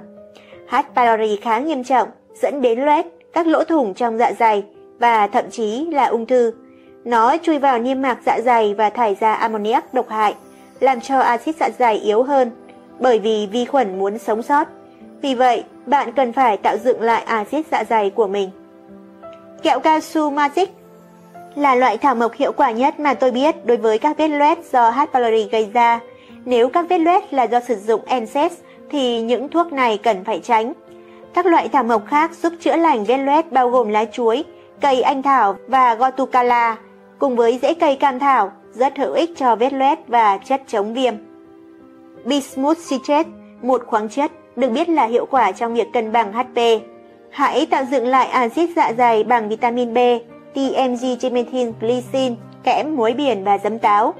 H. pylori khá nghiêm trọng, dẫn đến loét, các lỗ thủng trong dạ dày và thậm chí là ung thư. Nó chui vào niêm mạc dạ dày và thải ra ammoniac độc hại, làm cho axit dạ dày yếu hơn, bởi vì vi khuẩn muốn sống sót. Vì vậy, bạn cần phải tạo dựng lại axit dạ dày của mình. Kẹo cao su Magic là loại thảo mộc hiệu quả nhất mà tôi biết đối với các vết loét do H. pylori gây ra. Nếu các vết loét là do sử dụng NSAID thì những thuốc này cần phải tránh. Các loại thảo mộc khác giúp chữa lành ghen loét bao gồm lá chuối, cây anh thảo và Gotukala, cùng với rễ cây cam thảo, rất hữu ích cho vết loét và chất chống viêm. Bismuth citrate, một khoáng chất được biết là hiệu quả trong việc cân bằng HP. Hãy tạo dựng lại axit dạ dày bằng vitamin B, TMG trimethylglycine, kẽm muối biển và giấm táo.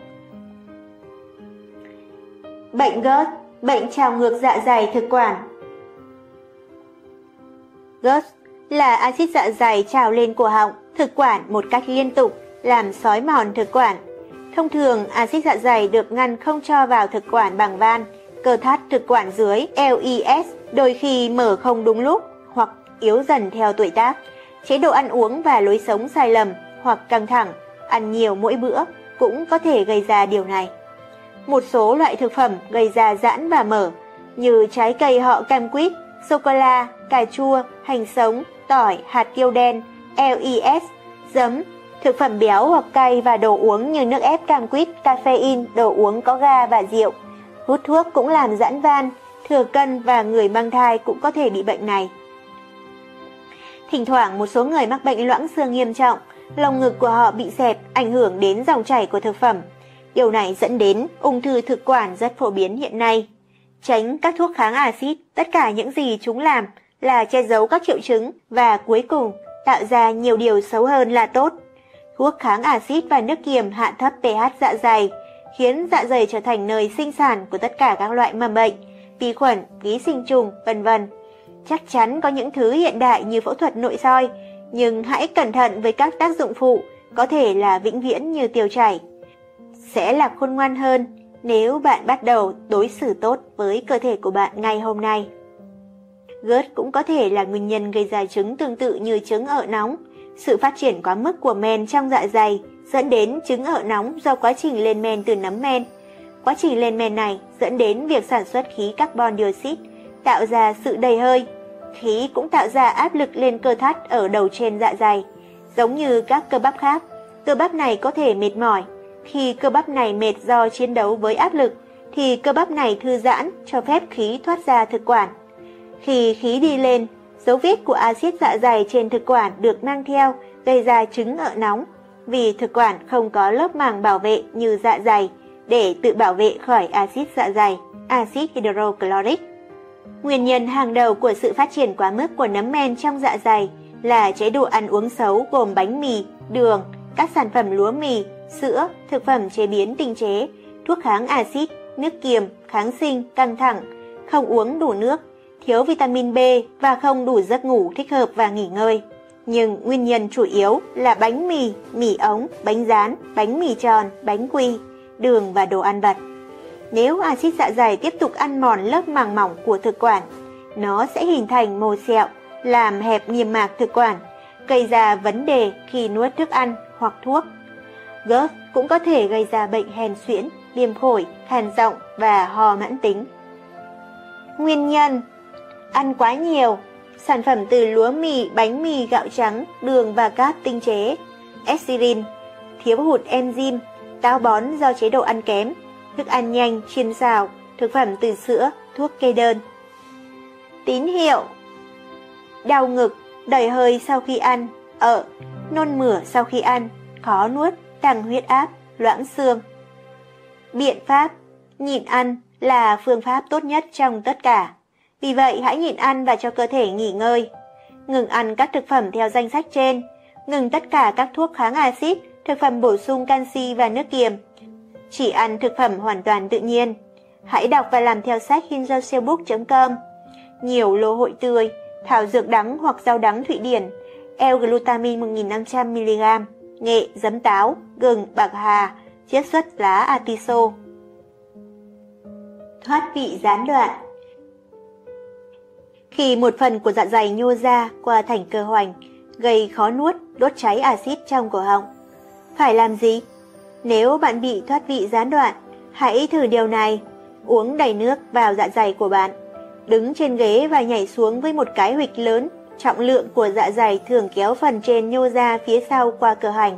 Bệnh GERD, bệnh trào ngược dạ dày thực quản. GERD là axit dạ dày trào lên cổ họng, thực quản một cách liên tục, làm xói mòn thực quản. Thông thường, axit dạ dày được ngăn không cho vào thực quản bằng van, cơ thắt thực quản dưới LES, đôi khi mở không đúng lúc hoặc yếu dần theo tuổi tác, chế độ ăn uống và lối sống sai lầm hoặc căng thẳng, ăn nhiều mỗi bữa cũng có thể gây ra điều này. Một số loại thực phẩm gây ra giãn và mở như trái cây họ cam quýt, sô-cô-la, cà chua, hành sống, tỏi, hạt tiêu đen, LES, giấm, thực phẩm béo hoặc cay và đồ uống như nước ép cam quýt, caffeine, đồ uống có ga và rượu. Hút thuốc cũng làm giãn van, thừa cân và người mang thai cũng có thể bị bệnh này. Thỉnh thoảng một số người mắc bệnh loãng xương nghiêm trọng, lồng ngực của họ bị xẹp, ảnh hưởng đến dòng chảy của thực phẩm. Điều này dẫn đến ung thư thực quản rất phổ biến hiện nay. Tránh các thuốc kháng axit, tất cả những gì chúng làm là che giấu các triệu chứng và cuối cùng tạo ra nhiều điều xấu hơn là tốt. Thuốc kháng axit và nước kiềm hạ thấp pH dạ dày, khiến dạ dày trở thành nơi sinh sản của tất cả các loại mầm bệnh, vi khuẩn, ký sinh trùng, vân vân. Chắc chắn có những thứ hiện đại như phẫu thuật nội soi, nhưng hãy cẩn thận với các tác dụng phụ, có thể là vĩnh viễn như tiêu chảy. Sẽ là khôn ngoan hơn nếu bạn bắt đầu đối xử tốt với cơ thể của bạn ngay hôm nay. GERD cũng có thể là nguyên nhân gây ra chứng tương tự như chứng ở nóng. Sự phát triển quá mức của men trong dạ dày dẫn đến chứng ở nóng do quá trình lên men từ nấm men. Quá trình lên men này dẫn đến việc sản xuất khí carbon dioxide, tạo ra sự đầy hơi. Khí cũng tạo ra áp lực lên cơ thắt ở đầu trên dạ dày. Giống như các cơ bắp khác, cơ bắp này có thể mệt mỏi. Khi cơ bắp này mệt do chiến đấu với áp lực, thì cơ bắp này thư giãn cho phép khí thoát ra thực quản. Khi khí đi lên, dấu vết của axit dạ dày trên thực quản được mang theo gây ra chứng ở nóng, vì thực quản không có lớp màng bảo vệ như dạ dày để tự bảo vệ khỏi axit dạ dày, axit hydrochloric. Nguyên nhân hàng đầu của sự phát triển quá mức của nấm men trong dạ dày là chế độ ăn uống xấu gồm bánh mì, đường, các sản phẩm lúa mì, sữa, thực phẩm chế biến tinh chế, thuốc kháng axit, nước kiềm, kháng sinh, căng thẳng, không uống đủ nước, thiếu vitamin B và không đủ giấc ngủ thích hợp và nghỉ ngơi. Nhưng nguyên nhân chủ yếu là bánh mì, mì ống, bánh rán, bánh mì tròn, bánh quy, đường và đồ ăn vặt. Nếu axit dạ dày tiếp tục ăn mòn lớp màng mỏng của thực quản, nó sẽ hình thành mô sẹo, làm hẹp niêm mạc thực quản, gây ra vấn đề khi nuốt thức ăn hoặc thuốc. GERD cũng có thể gây ra bệnh hèn suyễn, viêm phổi, hàn giọng và ho mãn tính. Nguyên nhân: ăn quá nhiều sản phẩm từ lúa mì, bánh mì, gạo trắng, đường và cáp tinh chế, ecitrin, thiếu hụt enzyme, táo bón do chế độ ăn kém, thức ăn nhanh, chiên xào, thực phẩm từ sữa, thuốc kê đơn. Tín hiệu: đau ngực, đầy hơi sau khi ăn, nôn mửa sau khi ăn, khó nuốt, tăng huyết áp, loãng xương. Biện pháp: nhịn ăn là phương pháp tốt nhất trong tất cả. Vì vậy, hãy nhịn ăn và cho cơ thể nghỉ ngơi. Ngừng ăn các thực phẩm theo danh sách trên, ngừng tất cả các thuốc kháng axit, thực phẩm bổ sung canxi và nước kiềm. Chỉ ăn thực phẩm hoàn toàn tự nhiên. Hãy đọc và làm theo sách hingersellbook.com. Nhiều lô hội tươi, thảo dược đắng hoặc rau đắng Thụy Điển, L-glutamine 1500mg, nghệ, giấm táo, gừng, bạc hà, chiết xuất lá atiso. Thoát vị gián đoạn. Khi một phần của dạ dày nhô ra qua thành cơ hoành, gây khó nuốt, đốt cháy axit trong cổ họng. Phải làm gì? Nếu bạn bị thoát vị gián đoạn, hãy thử điều này. Uống đầy nước vào dạ dày của bạn. Đứng trên ghế và nhảy xuống với một cái huỵch lớn. Trọng lượng của dạ dày thường kéo phần trên nhô ra phía sau qua cơ hoành.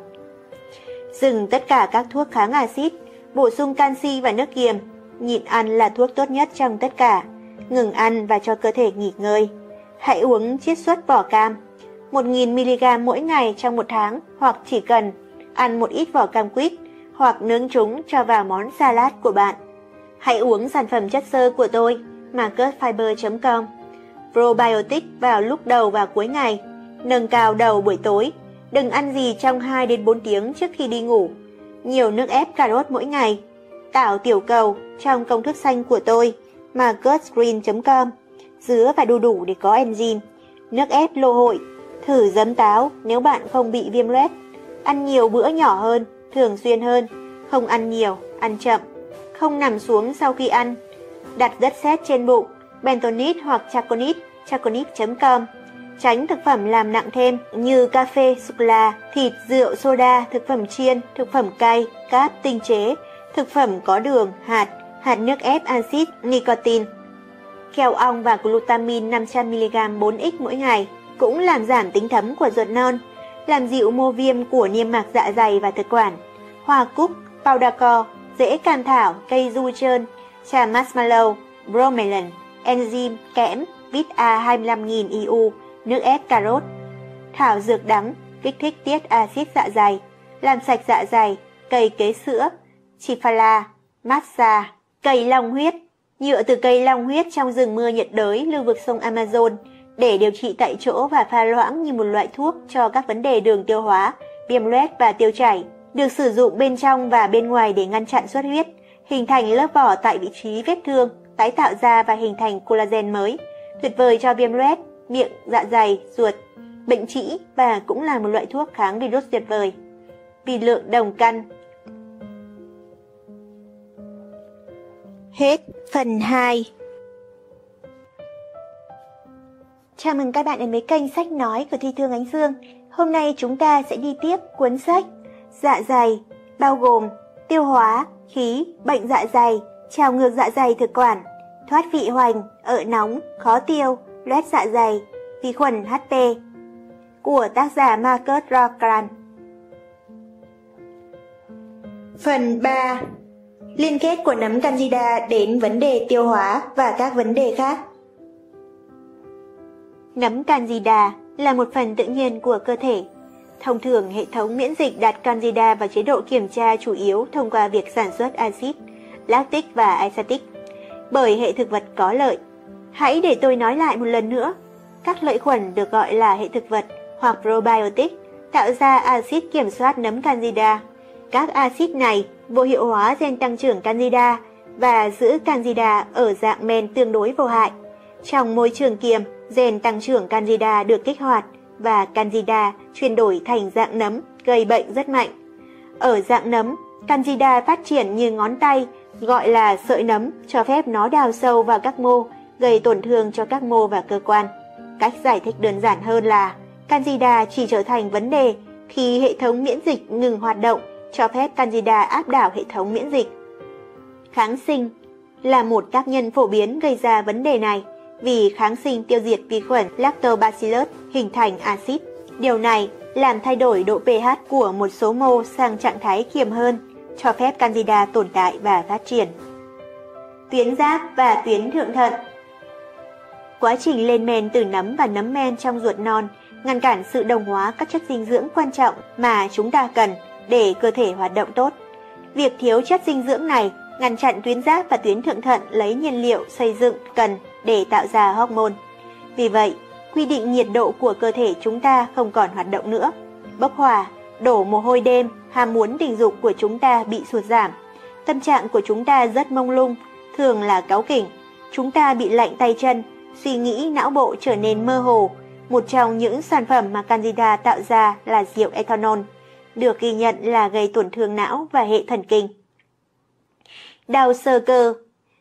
Dừng tất cả các thuốc kháng axit, bổ sung canxi và nước kiềm. Nhịn ăn là thuốc tốt nhất trong tất cả. ngừng ăn và cho cơ thể nghỉ ngơi. Hãy uống chiết xuất vỏ cam 1.000mg mỗi ngày trong một tháng, hoặc chỉ cần ăn một ít vỏ cam quýt hoặc nướng chúng cho vào món salad của bạn. Hãy uống sản phẩm chất xơ của tôi, marcusfiber.com, probiotic vào lúc đầu và cuối ngày, nâng cao đầu buổi tối, đừng ăn gì trong 2-4 tiếng trước khi đi ngủ, nhiều nước ép cà rốt mỗi ngày, tạo tiểu cầu trong công thức xanh của tôi, marcusgreen.com, dứa và đu đủ để có enzyme, nước ép lô hội, thử giấm táo nếu bạn không bị viêm loét, ăn nhiều bữa nhỏ hơn, thường xuyên hơn, không ăn nhiều, ăn chậm, không nằm xuống sau khi ăn, đặt đất sét trên bụng, bentonite hoặc chaconite, chaconite.com. Tránh thực phẩm làm nặng thêm như cà phê, sô-cô-la, thịt, rượu, soda, thực phẩm chiên, thực phẩm cay, cáp tinh chế, thực phẩm có đường, hạt, hạt nước ép axit nicotine. Keo ong và glutamine 500mg 4x mỗi ngày cũng làm giảm tính thấm của ruột non, làm dịu mô viêm của niêm mạc dạ dày và thực quản. Hoa cúc, powdacor, rễ cam thảo, cây du trơn, trà marshmallow, bromelain, enzyme, kẽm, vit A 25.000 IU, nước ép cà rốt. Thảo dược đắng, kích thích tiết axit dạ dày, làm sạch dạ dày, cây kế sữa, chifala, matcha, cây long huyết, nhựa từ cây long huyết trong rừng mưa nhiệt đới lưu vực sông Amazon để điều trị tại chỗ và pha loãng như một loại thuốc cho các vấn đề đường tiêu hóa, viêm loét và tiêu chảy, được sử dụng bên trong và bên ngoài để ngăn chặn xuất huyết, hình thành lớp vỏ tại vị trí vết thương, tái tạo da và hình thành collagen mới, tuyệt vời cho viêm loét, miệng, dạ dày, ruột, bệnh trĩ và cũng là một loại thuốc kháng virus tuyệt vời. Vì lượng đồng căn. Hết phần 2. Chào mừng các bạn đến với kênh Sách Nói của Thi Thương Ánh Dương. Hôm nay chúng ta sẽ đi tiếp cuốn sách Dạ dày, bao gồm tiêu hóa, khí, bệnh dạ dày, trào ngược dạ dày thực quản, thoát vị hoành, ở nóng, khó tiêu, loét dạ dày, vi khuẩn HP của tác giả Marcus Rockland. Phần 3. Liên kết của nấm Candida đến vấn đề tiêu hóa và các vấn đề khác. Nấm Candida là một phần tự nhiên của cơ thể. Thông thường, hệ thống miễn dịch đặt Candida vào chế độ kiểm tra chủ yếu thông qua việc sản xuất axit lactic và acetic bởi hệ thực vật có lợi. Hãy để tôi nói lại một lần nữa. Các lợi khuẩn được gọi là hệ thực vật hoặc probiotic tạo ra axit kiểm soát nấm Candida. Các axit này vô hiệu hóa gen tăng trưởng Candida và giữ Candida ở dạng men tương đối vô hại. Trong môi trường kiềm, gen tăng trưởng Candida được kích hoạt và Candida chuyển đổi thành dạng nấm gây bệnh rất mạnh. Ở dạng nấm, Candida phát triển như ngón tay, gọi là sợi nấm, cho phép nó đào sâu vào các mô, gây tổn thương cho các mô và cơ quan. Cách giải thích đơn giản hơn là Candida chỉ trở thành vấn đề khi hệ thống miễn dịch ngừng hoạt động, cho phép Candida áp đảo hệ thống miễn dịch. Kháng sinh là một tác nhân phổ biến gây ra vấn đề này vì kháng sinh tiêu diệt vi khuẩn lactobacillus hình thành axit. Điều này làm thay đổi độ pH của một số mô sang trạng thái kiềm hơn, cho phép Candida tồn tại và phát triển. Tuyến giáp và tuyến thượng thận. Quá trình lên men từ nấm và nấm men trong ruột non ngăn cản sự đồng hóa các chất dinh dưỡng quan trọng mà chúng ta cần để cơ thể hoạt động tốt. Việc thiếu chất dinh dưỡng này ngăn chặn tuyến giáp và tuyến thượng thận lấy nhiên liệu xây dựng cần để tạo ra hormone. Vì vậy, quy định nhiệt độ của cơ thể chúng ta không còn hoạt động nữa. Bốc hỏa, đổ mồ hôi đêm, ham muốn tình dục của chúng ta bị sụt giảm. Tâm trạng của chúng ta rất mông lung, thường là cáu kỉnh. Chúng ta bị lạnh tay chân, suy nghĩ não bộ trở nên mơ hồ. Một trong những sản phẩm mà Candida tạo ra là rượu ethanol, được ghi nhận là gây tổn thương não và hệ thần kinh. Đau xơ cơ.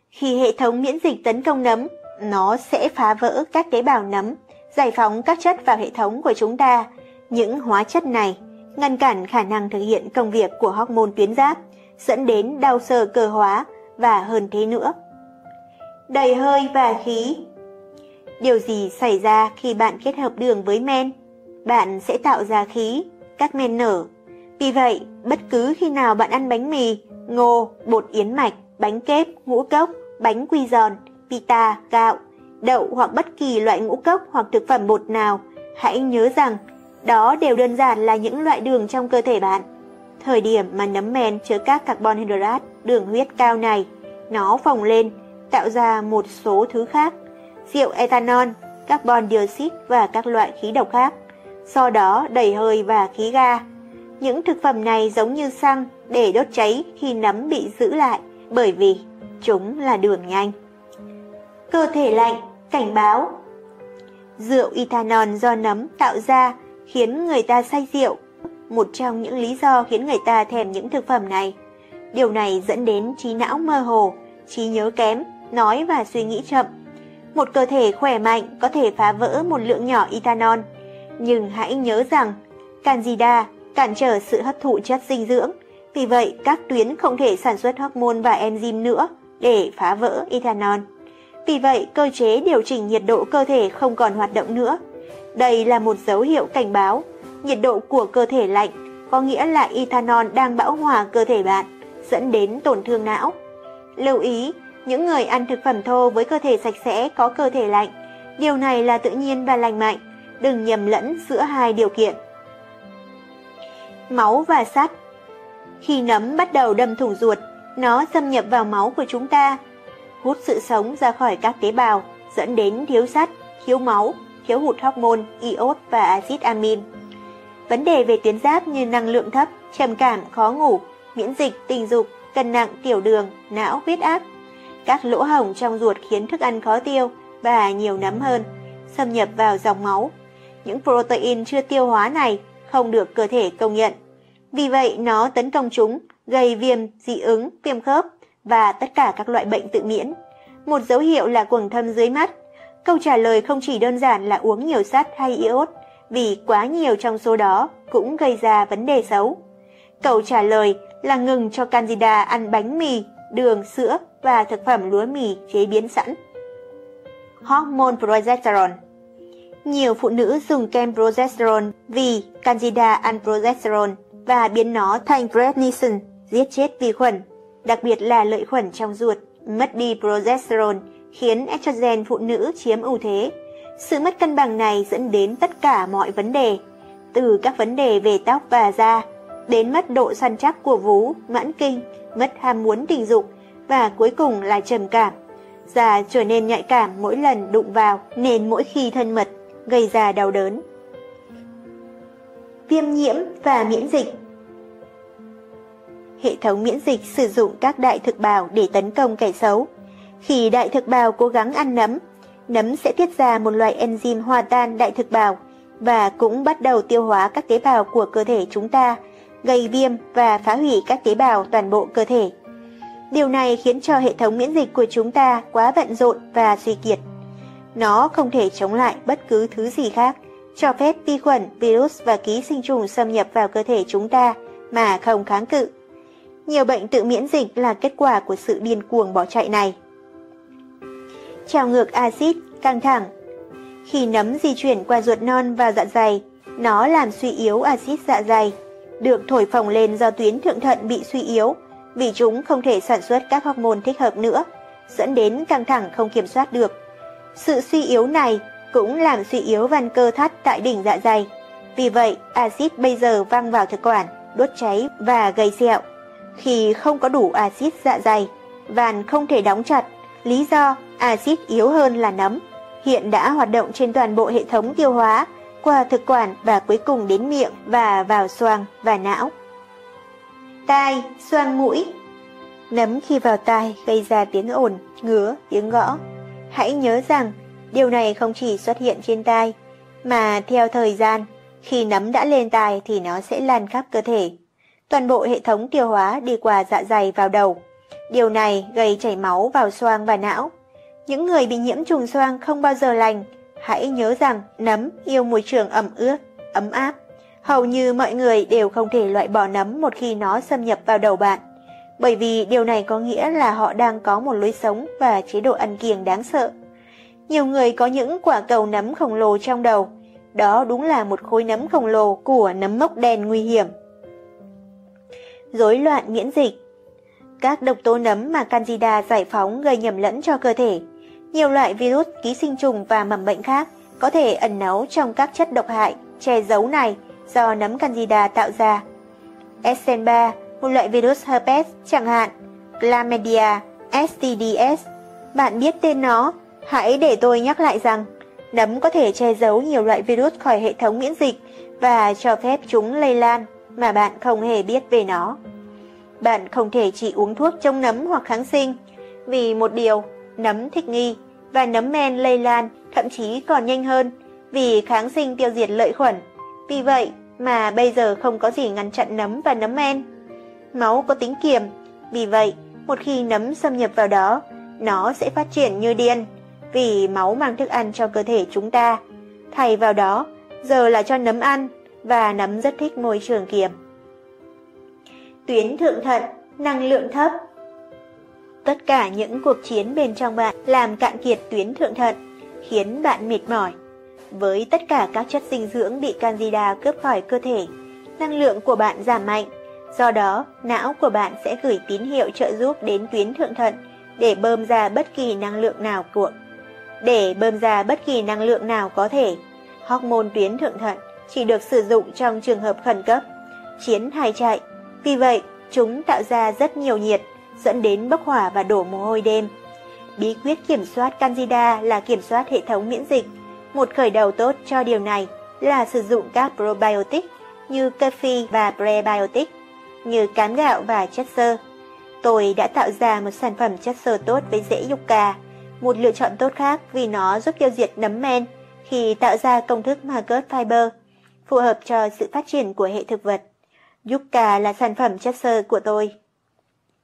Khi hệ thống miễn dịch tấn công nấm, nó sẽ phá vỡ các tế bào nấm, giải phóng các chất vào hệ thống của chúng ta. Những hóa chất này ngăn cản khả năng thực hiện công việc của hormone tuyến giáp, dẫn đến đau xơ cơ hóa và hơn thế nữa. Đầy hơi và khí. Điều gì xảy ra khi bạn kết hợp đường với men? Bạn sẽ tạo ra khí, các men nở. Vì vậy, bất cứ khi nào bạn ăn bánh mì, ngô, bột yến mạch, bánh kếp, ngũ cốc, bánh quy giòn, pita, gạo, đậu hoặc bất kỳ loại ngũ cốc hoặc thực phẩm bột nào, hãy nhớ rằng đó đều đơn giản là những loại đường trong cơ thể bạn. Thời điểm mà nấm men chứa các carbon hydrate đường huyết cao này, nó phồng lên, tạo ra một số thứ khác, rượu ethanol, carbon dioxide và các loại khí độc khác, sau đó đẩy hơi và khí ga. Những thực phẩm này giống như xăng để đốt cháy khi nấm bị giữ lại bởi vì chúng là đường nhanh. Cơ thể lạnh, cảnh báo. Rượu ethanol do nấm tạo ra khiến người ta say rượu, một trong những lý do khiến người ta thèm những thực phẩm này. Điều này dẫn đến trí não mơ hồ, trí nhớ kém, nói và suy nghĩ chậm. Một cơ thể khỏe mạnh có thể phá vỡ một lượng nhỏ ethanol, nhưng hãy nhớ rằng Candida cản trở sự hấp thụ chất dinh dưỡng, vì vậy các tuyến không thể sản xuất hormone và enzyme nữa để phá vỡ ethanol. Vì vậy, cơ chế điều chỉnh nhiệt độ cơ thể không còn hoạt động nữa. Đây là một dấu hiệu cảnh báo. Nhiệt độ của cơ thể lạnh có nghĩa là ethanol đang bão hòa cơ thể bạn, dẫn đến tổn thương não. Lưu ý, những người ăn thực phẩm thô với cơ thể sạch sẽ có cơ thể lạnh. Điều này là tự nhiên và lành mạnh. Đừng nhầm lẫn giữa hai điều kiện. Máu và sắt. Khi nấm bắt đầu đâm thủng ruột, nó xâm nhập vào máu của chúng ta, hút sự sống ra khỏi các tế bào, dẫn đến thiếu sắt, thiếu máu, thiếu hụt hormone, iốt và axit amin. Vấn đề về tuyến giáp như năng lượng thấp, trầm cảm, khó ngủ, miễn dịch, tình dục, cân nặng, tiểu đường, não, huyết áp. Các lỗ hổng trong ruột khiến thức ăn khó tiêu và nhiều nấm hơn, xâm nhập vào dòng máu. Những protein chưa tiêu hóa này không được cơ thể công nhận. Vì vậy nó tấn công chúng, gây viêm, dị ứng, viêm khớp và tất cả các loại bệnh tự miễn. Một dấu hiệu là quầng thâm dưới mắt. Câu trả lời không chỉ đơn giản là uống nhiều sắt hay iốt, vì quá nhiều trong số đó cũng gây ra vấn đề xấu. Câu trả lời là ngừng cho Candida ăn bánh mì, đường, sữa và thực phẩm lúa mì chế biến sẵn. Hormone progesterone. Nhiều phụ nữ dùng kem progesterone vì Candida ăn progesterone và biến nó thành prednisone, giết chết vi khuẩn, đặc biệt là lợi khuẩn trong ruột. Mất đi progesterone khiến estrogen phụ nữ chiếm ưu thế. Sự mất cân bằng này dẫn đến tất cả mọi vấn đề, từ các vấn đề về tóc và da, đến mất độ săn chắc của vú, mãn kinh, mất ham muốn tình dục và cuối cùng là trầm cảm. Da trở nên nhạy cảm mỗi lần đụng vào nên mỗi khi thân mật gây ra đau đớn. Viêm nhiễm và miễn dịch. Hệ thống miễn dịch sử dụng các đại thực bào để tấn công kẻ xấu. Khi đại thực bào cố gắng ăn nấm, nấm sẽ tiết ra một loại enzyme hòa tan đại thực bào và cũng bắt đầu tiêu hóa các tế bào của cơ thể chúng ta, gây viêm và phá hủy các tế bào toàn bộ cơ thể. Điều này khiến cho hệ thống miễn dịch của chúng ta quá bận rộn và suy kiệt. Nó không thể chống lại bất cứ thứ gì khác, cho phép vi khuẩn, virus và ký sinh trùng xâm nhập vào cơ thể chúng ta mà không kháng cự. Nhiều bệnh tự miễn dịch là kết quả của sự điên cuồng bỏ chạy này. Trào ngược axit, căng thẳng. Khi nấm di chuyển qua ruột non và dạ dày, nó làm suy yếu axit dạ dày, được thổi phồng lên do tuyến thượng thận bị suy yếu, vì chúng không thể sản xuất các hormone thích hợp nữa, dẫn đến căng thẳng không kiểm soát được. Sự suy yếu này cũng làm suy yếu van cơ thắt tại đỉnh dạ dày. Vì vậy, axit bây giờ văng vào thực quản, đốt cháy và gây sẹo. Khi không có đủ axit dạ dày, van không thể đóng chặt. Lý do axit yếu hơn là nấm, hiện đã hoạt động trên toàn bộ hệ thống tiêu hóa, qua thực quản và cuối cùng đến miệng và vào xoang và não. Tai, xoang mũi. Nấm khi vào tai gây ra tiếng ồn, ngứa, tiếng gõ. Hãy nhớ rằng điều này không chỉ xuất hiện trên tai, mà theo thời gian, khi nấm đã lên tai thì nó sẽ lan khắp cơ thể. Toàn bộ hệ thống tiêu hóa đi qua dạ dày vào đầu. Điều này gây chảy máu vào xoang và não. Những người bị nhiễm trùng xoang không bao giờ lành. Hãy nhớ rằng nấm yêu môi trường ẩm ướt, ấm áp. Hầu như mọi người đều không thể loại bỏ nấm một khi nó xâm nhập vào đầu bạn, bởi vì điều này có nghĩa là họ đang có một lối sống và chế độ ăn kiêng đáng sợ. Nhiều người có những quả cầu nấm khổng lồ trong đầu. Đó đúng là một khối nấm khổng lồ của nấm mốc đen nguy hiểm. Rối loạn miễn dịch. Các độc tố nấm mà Candida giải phóng gây nhầm lẫn cho cơ thể. Nhiều loại virus, ký sinh trùng và mầm bệnh khác có thể ẩn náu trong các chất độc hại, che giấu này do nấm Candida tạo ra. Epstein-Barr, một loại virus herpes chẳng hạn, Chlamydia, STDs. Bạn biết tên nó, hãy để tôi nhắc lại rằng nấm có thể che giấu nhiều loại virus khỏi hệ thống miễn dịch và cho phép chúng lây lan mà bạn không hề biết về nó. Bạn không thể chỉ uống thuốc chống nấm hoặc kháng sinh, vì một điều, nấm thích nghi và nấm men lây lan thậm chí còn nhanh hơn vì kháng sinh tiêu diệt lợi khuẩn. Vì vậy mà bây giờ không có gì ngăn chặn nấm và nấm men. Máu có tính kiềm, vì vậy một khi nấm xâm nhập vào đó, nó sẽ phát triển như điên, vì máu mang thức ăn cho cơ thể chúng ta. Thay vào đó, giờ là cho nấm ăn, và nấm rất thích môi trường kiềm. Tuyến thượng thận, năng lượng thấp. Tất cả những cuộc chiến bên trong bạn làm cạn kiệt tuyến thượng thận, khiến bạn mệt mỏi. Với tất cả các chất dinh dưỡng bị Candida cướp khỏi cơ thể, năng lượng của bạn giảm mạnh. Do đó, não của bạn sẽ gửi tín hiệu trợ giúp đến tuyến thượng thận để bơm ra bất kỳ năng lượng nào có thể. Hormone tuyến thượng thận chỉ được sử dụng trong trường hợp khẩn cấp, chiến hay chạy. Vì vậy, chúng tạo ra rất nhiều nhiệt, dẫn đến bốc hỏa và đổ mồ hôi đêm. Bí quyết kiểm soát Candida là kiểm soát hệ thống miễn dịch. Một khởi đầu tốt cho điều này là sử dụng các probiotic như kefir và prebiotic, như cám gạo và chất xơ. Tôi đã tạo ra một sản phẩm chất xơ tốt với rễ yucca, một lựa chọn tốt khác vì nó giúp tiêu diệt nấm men khi tạo ra công thức Marcus Fiber, phù hợp cho sự phát triển của hệ thực vật. Yucca là sản phẩm chất xơ của tôi.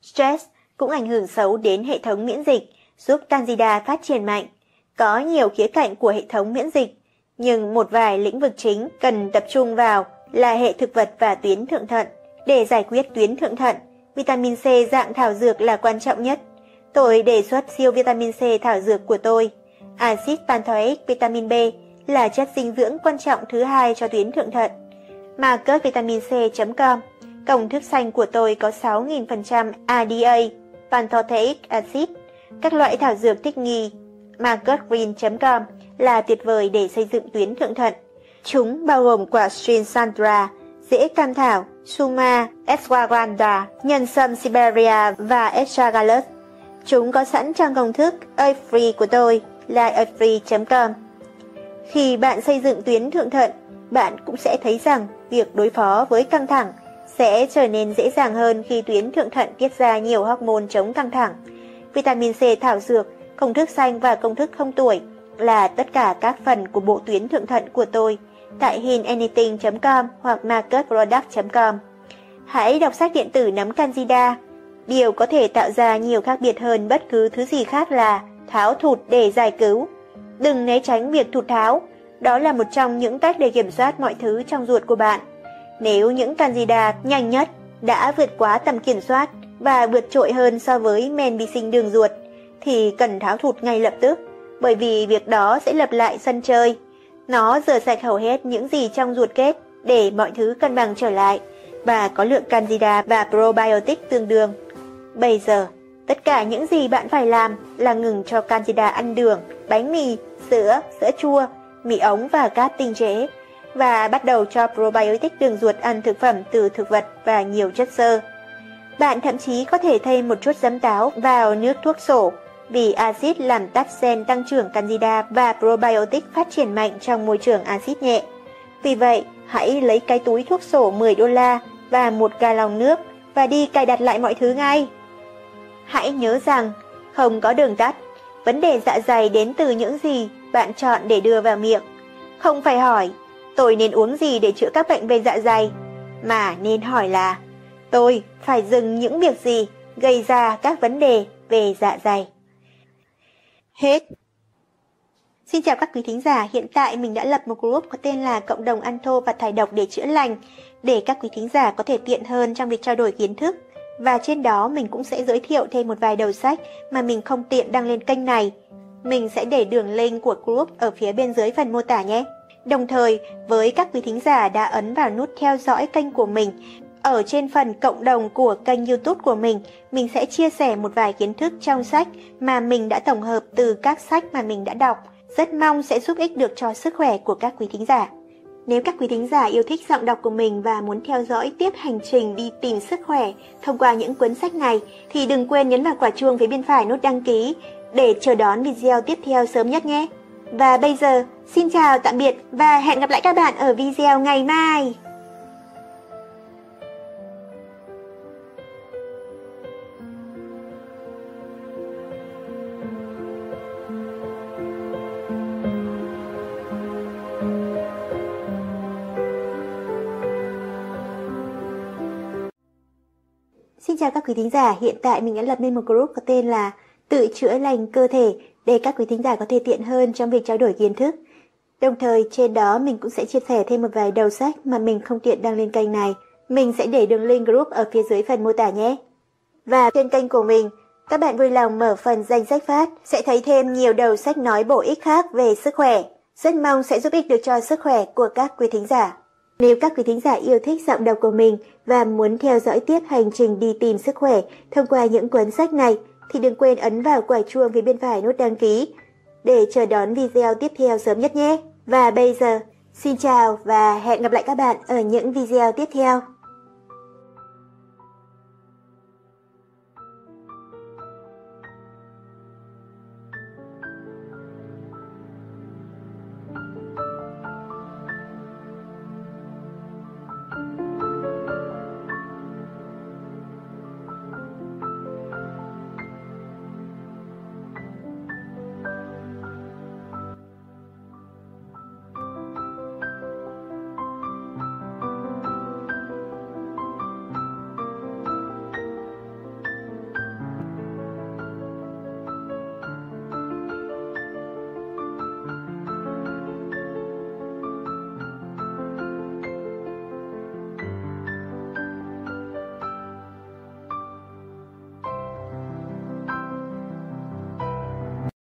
Stress cũng ảnh hưởng xấu đến hệ thống miễn dịch, giúp Candida phát triển mạnh. Có nhiều khía cạnh của hệ thống miễn dịch, nhưng một vài lĩnh vực chính cần tập trung vào là hệ thực vật và tuyến thượng thận. Để giải quyết tuyến thượng thận, vitamin C dạng thảo dược là quan trọng nhất. Tôi đề xuất siêu vitamin C thảo dược của tôi. Acid panthoic vitamin B là chất dinh dưỡng quan trọng thứ hai cho tuyến thượng thận. Marcusvitaminc.com, công thức xanh của tôi có 6.000% ADA, panthotheic acid, các loại thảo dược thích nghi. Marcusgreen.com là tuyệt vời để xây dựng tuyến thượng thận. Chúng bao gồm quả Srinsandra, rễ cam thảo, Suma, Ashwagandha, nhân sâm Siberia và Astragalus. Chúng có sẵn trong công thức A-free của tôi là A-free.com. Khi bạn xây dựng tuyến thượng thận, bạn cũng sẽ thấy rằng việc đối phó với căng thẳng sẽ trở nên dễ dàng hơn khi tuyến thượng thận tiết ra nhiều hormone chống căng thẳng. Vitamin C thảo dược, công thức xanh và công thức không tuổi là tất cả các phần của bộ tuyến thượng thận của tôi tại hinanything.com hoặc marcusproduct.com. Hãy đọc sách điện tử nấm Candida. Điều có thể tạo ra nhiều khác biệt hơn bất cứ thứ gì khác là tháo thụt để giải cứu. Đừng né tránh việc thụt tháo. Đó là một trong những cách để kiểm soát mọi thứ trong ruột của bạn. Nếu những Candida nhanh nhất đã vượt quá tầm kiểm soát và vượt trội hơn so với men vi sinh đường ruột, thì cần tháo thụt ngay lập tức, bởi vì việc đó sẽ lập lại sân chơi. Nó rửa sạch hầu hết những gì trong ruột kết để mọi thứ cân bằng trở lại và có lượng Candida và probiotic tương đương. Bây giờ, tất cả những gì bạn phải làm là ngừng cho Candida ăn đường, bánh mì, sữa chua, mì ống và cát tinh chế, và bắt đầu cho probiotic đường ruột ăn thực phẩm từ thực vật và nhiều chất xơ. Bạn thậm chí có thể thêm một chút giấm táo vào nước thuốc sổ, vì axit làm tắt gen tăng trưởng Candida và probiotic phát triển mạnh trong môi trường axit nhẹ. Vì vậy, hãy lấy cái túi thuốc sổ $10 và một gallon nước và đi cài đặt lại mọi thứ ngay. Hãy nhớ rằng, không có đường tắt. Vấn đề dạ dày đến từ những gì bạn chọn để đưa vào miệng. Không phải hỏi, tôi nên uống gì để chữa các bệnh về dạ dày, mà nên hỏi là, tôi phải dừng những việc gì gây ra các vấn đề về dạ dày. Hết. Xin chào các quý thính giả, hiện tại mình đã lập một group có tên là Cộng đồng ăn thô và thải độc để chữa lành, để các quý thính giả có thể tiện hơn trong việc trao đổi kiến thức. Và trên đó mình cũng sẽ giới thiệu thêm một vài đầu sách mà mình không tiện đăng lên kênh này. Mình sẽ để đường link của group ở phía bên dưới phần mô tả nhé. Đồng thời, với các quý thính giả đã ấn vào nút theo dõi kênh của mình, Ở trên phần cộng đồng của kênh YouTube của mình sẽ chia sẻ một vài kiến thức trong sách mà mình đã tổng hợp từ các sách mà mình đã đọc. Rất mong sẽ giúp ích được cho sức khỏe của các quý thính giả. Nếu các quý thính giả yêu thích giọng đọc của mình và muốn theo dõi tiếp hành trình đi tìm sức khỏe thông qua những cuốn sách này, thì đừng quên nhấn vào quả chuông phía bên phải nút đăng ký để chờ đón video tiếp theo sớm nhất nhé. Và bây giờ, xin chào, tạm biệt và hẹn gặp lại các bạn ở video ngày mai! Xin chào các quý thính giả, hiện tại mình đã lập nên một group có tên là Tự chữa lành cơ thể để các quý thính giả có thể tiện hơn trong việc trao đổi kiến thức. Đồng thời trên đó mình cũng sẽ chia sẻ thêm một vài đầu sách mà mình không tiện đăng lên kênh này. Mình sẽ để đường link group ở phía dưới phần mô tả nhé. Và trên kênh của mình, các bạn vui lòng mở phần danh sách phát, sẽ thấy thêm nhiều đầu sách nói bổ ích khác về sức khỏe. Rất mong sẽ giúp ích được cho sức khỏe của các quý thính giả. Nếu các quý thính giả yêu thích giọng đọc của mình và muốn theo dõi tiếp hành trình đi tìm sức khỏe thông qua những cuốn sách này, thì đừng quên ấn vào quả chuông phía bên phải nút đăng ký để chờ đón video tiếp theo sớm nhất nhé. Và bây giờ, xin chào và hẹn gặp lại các bạn ở những video tiếp theo.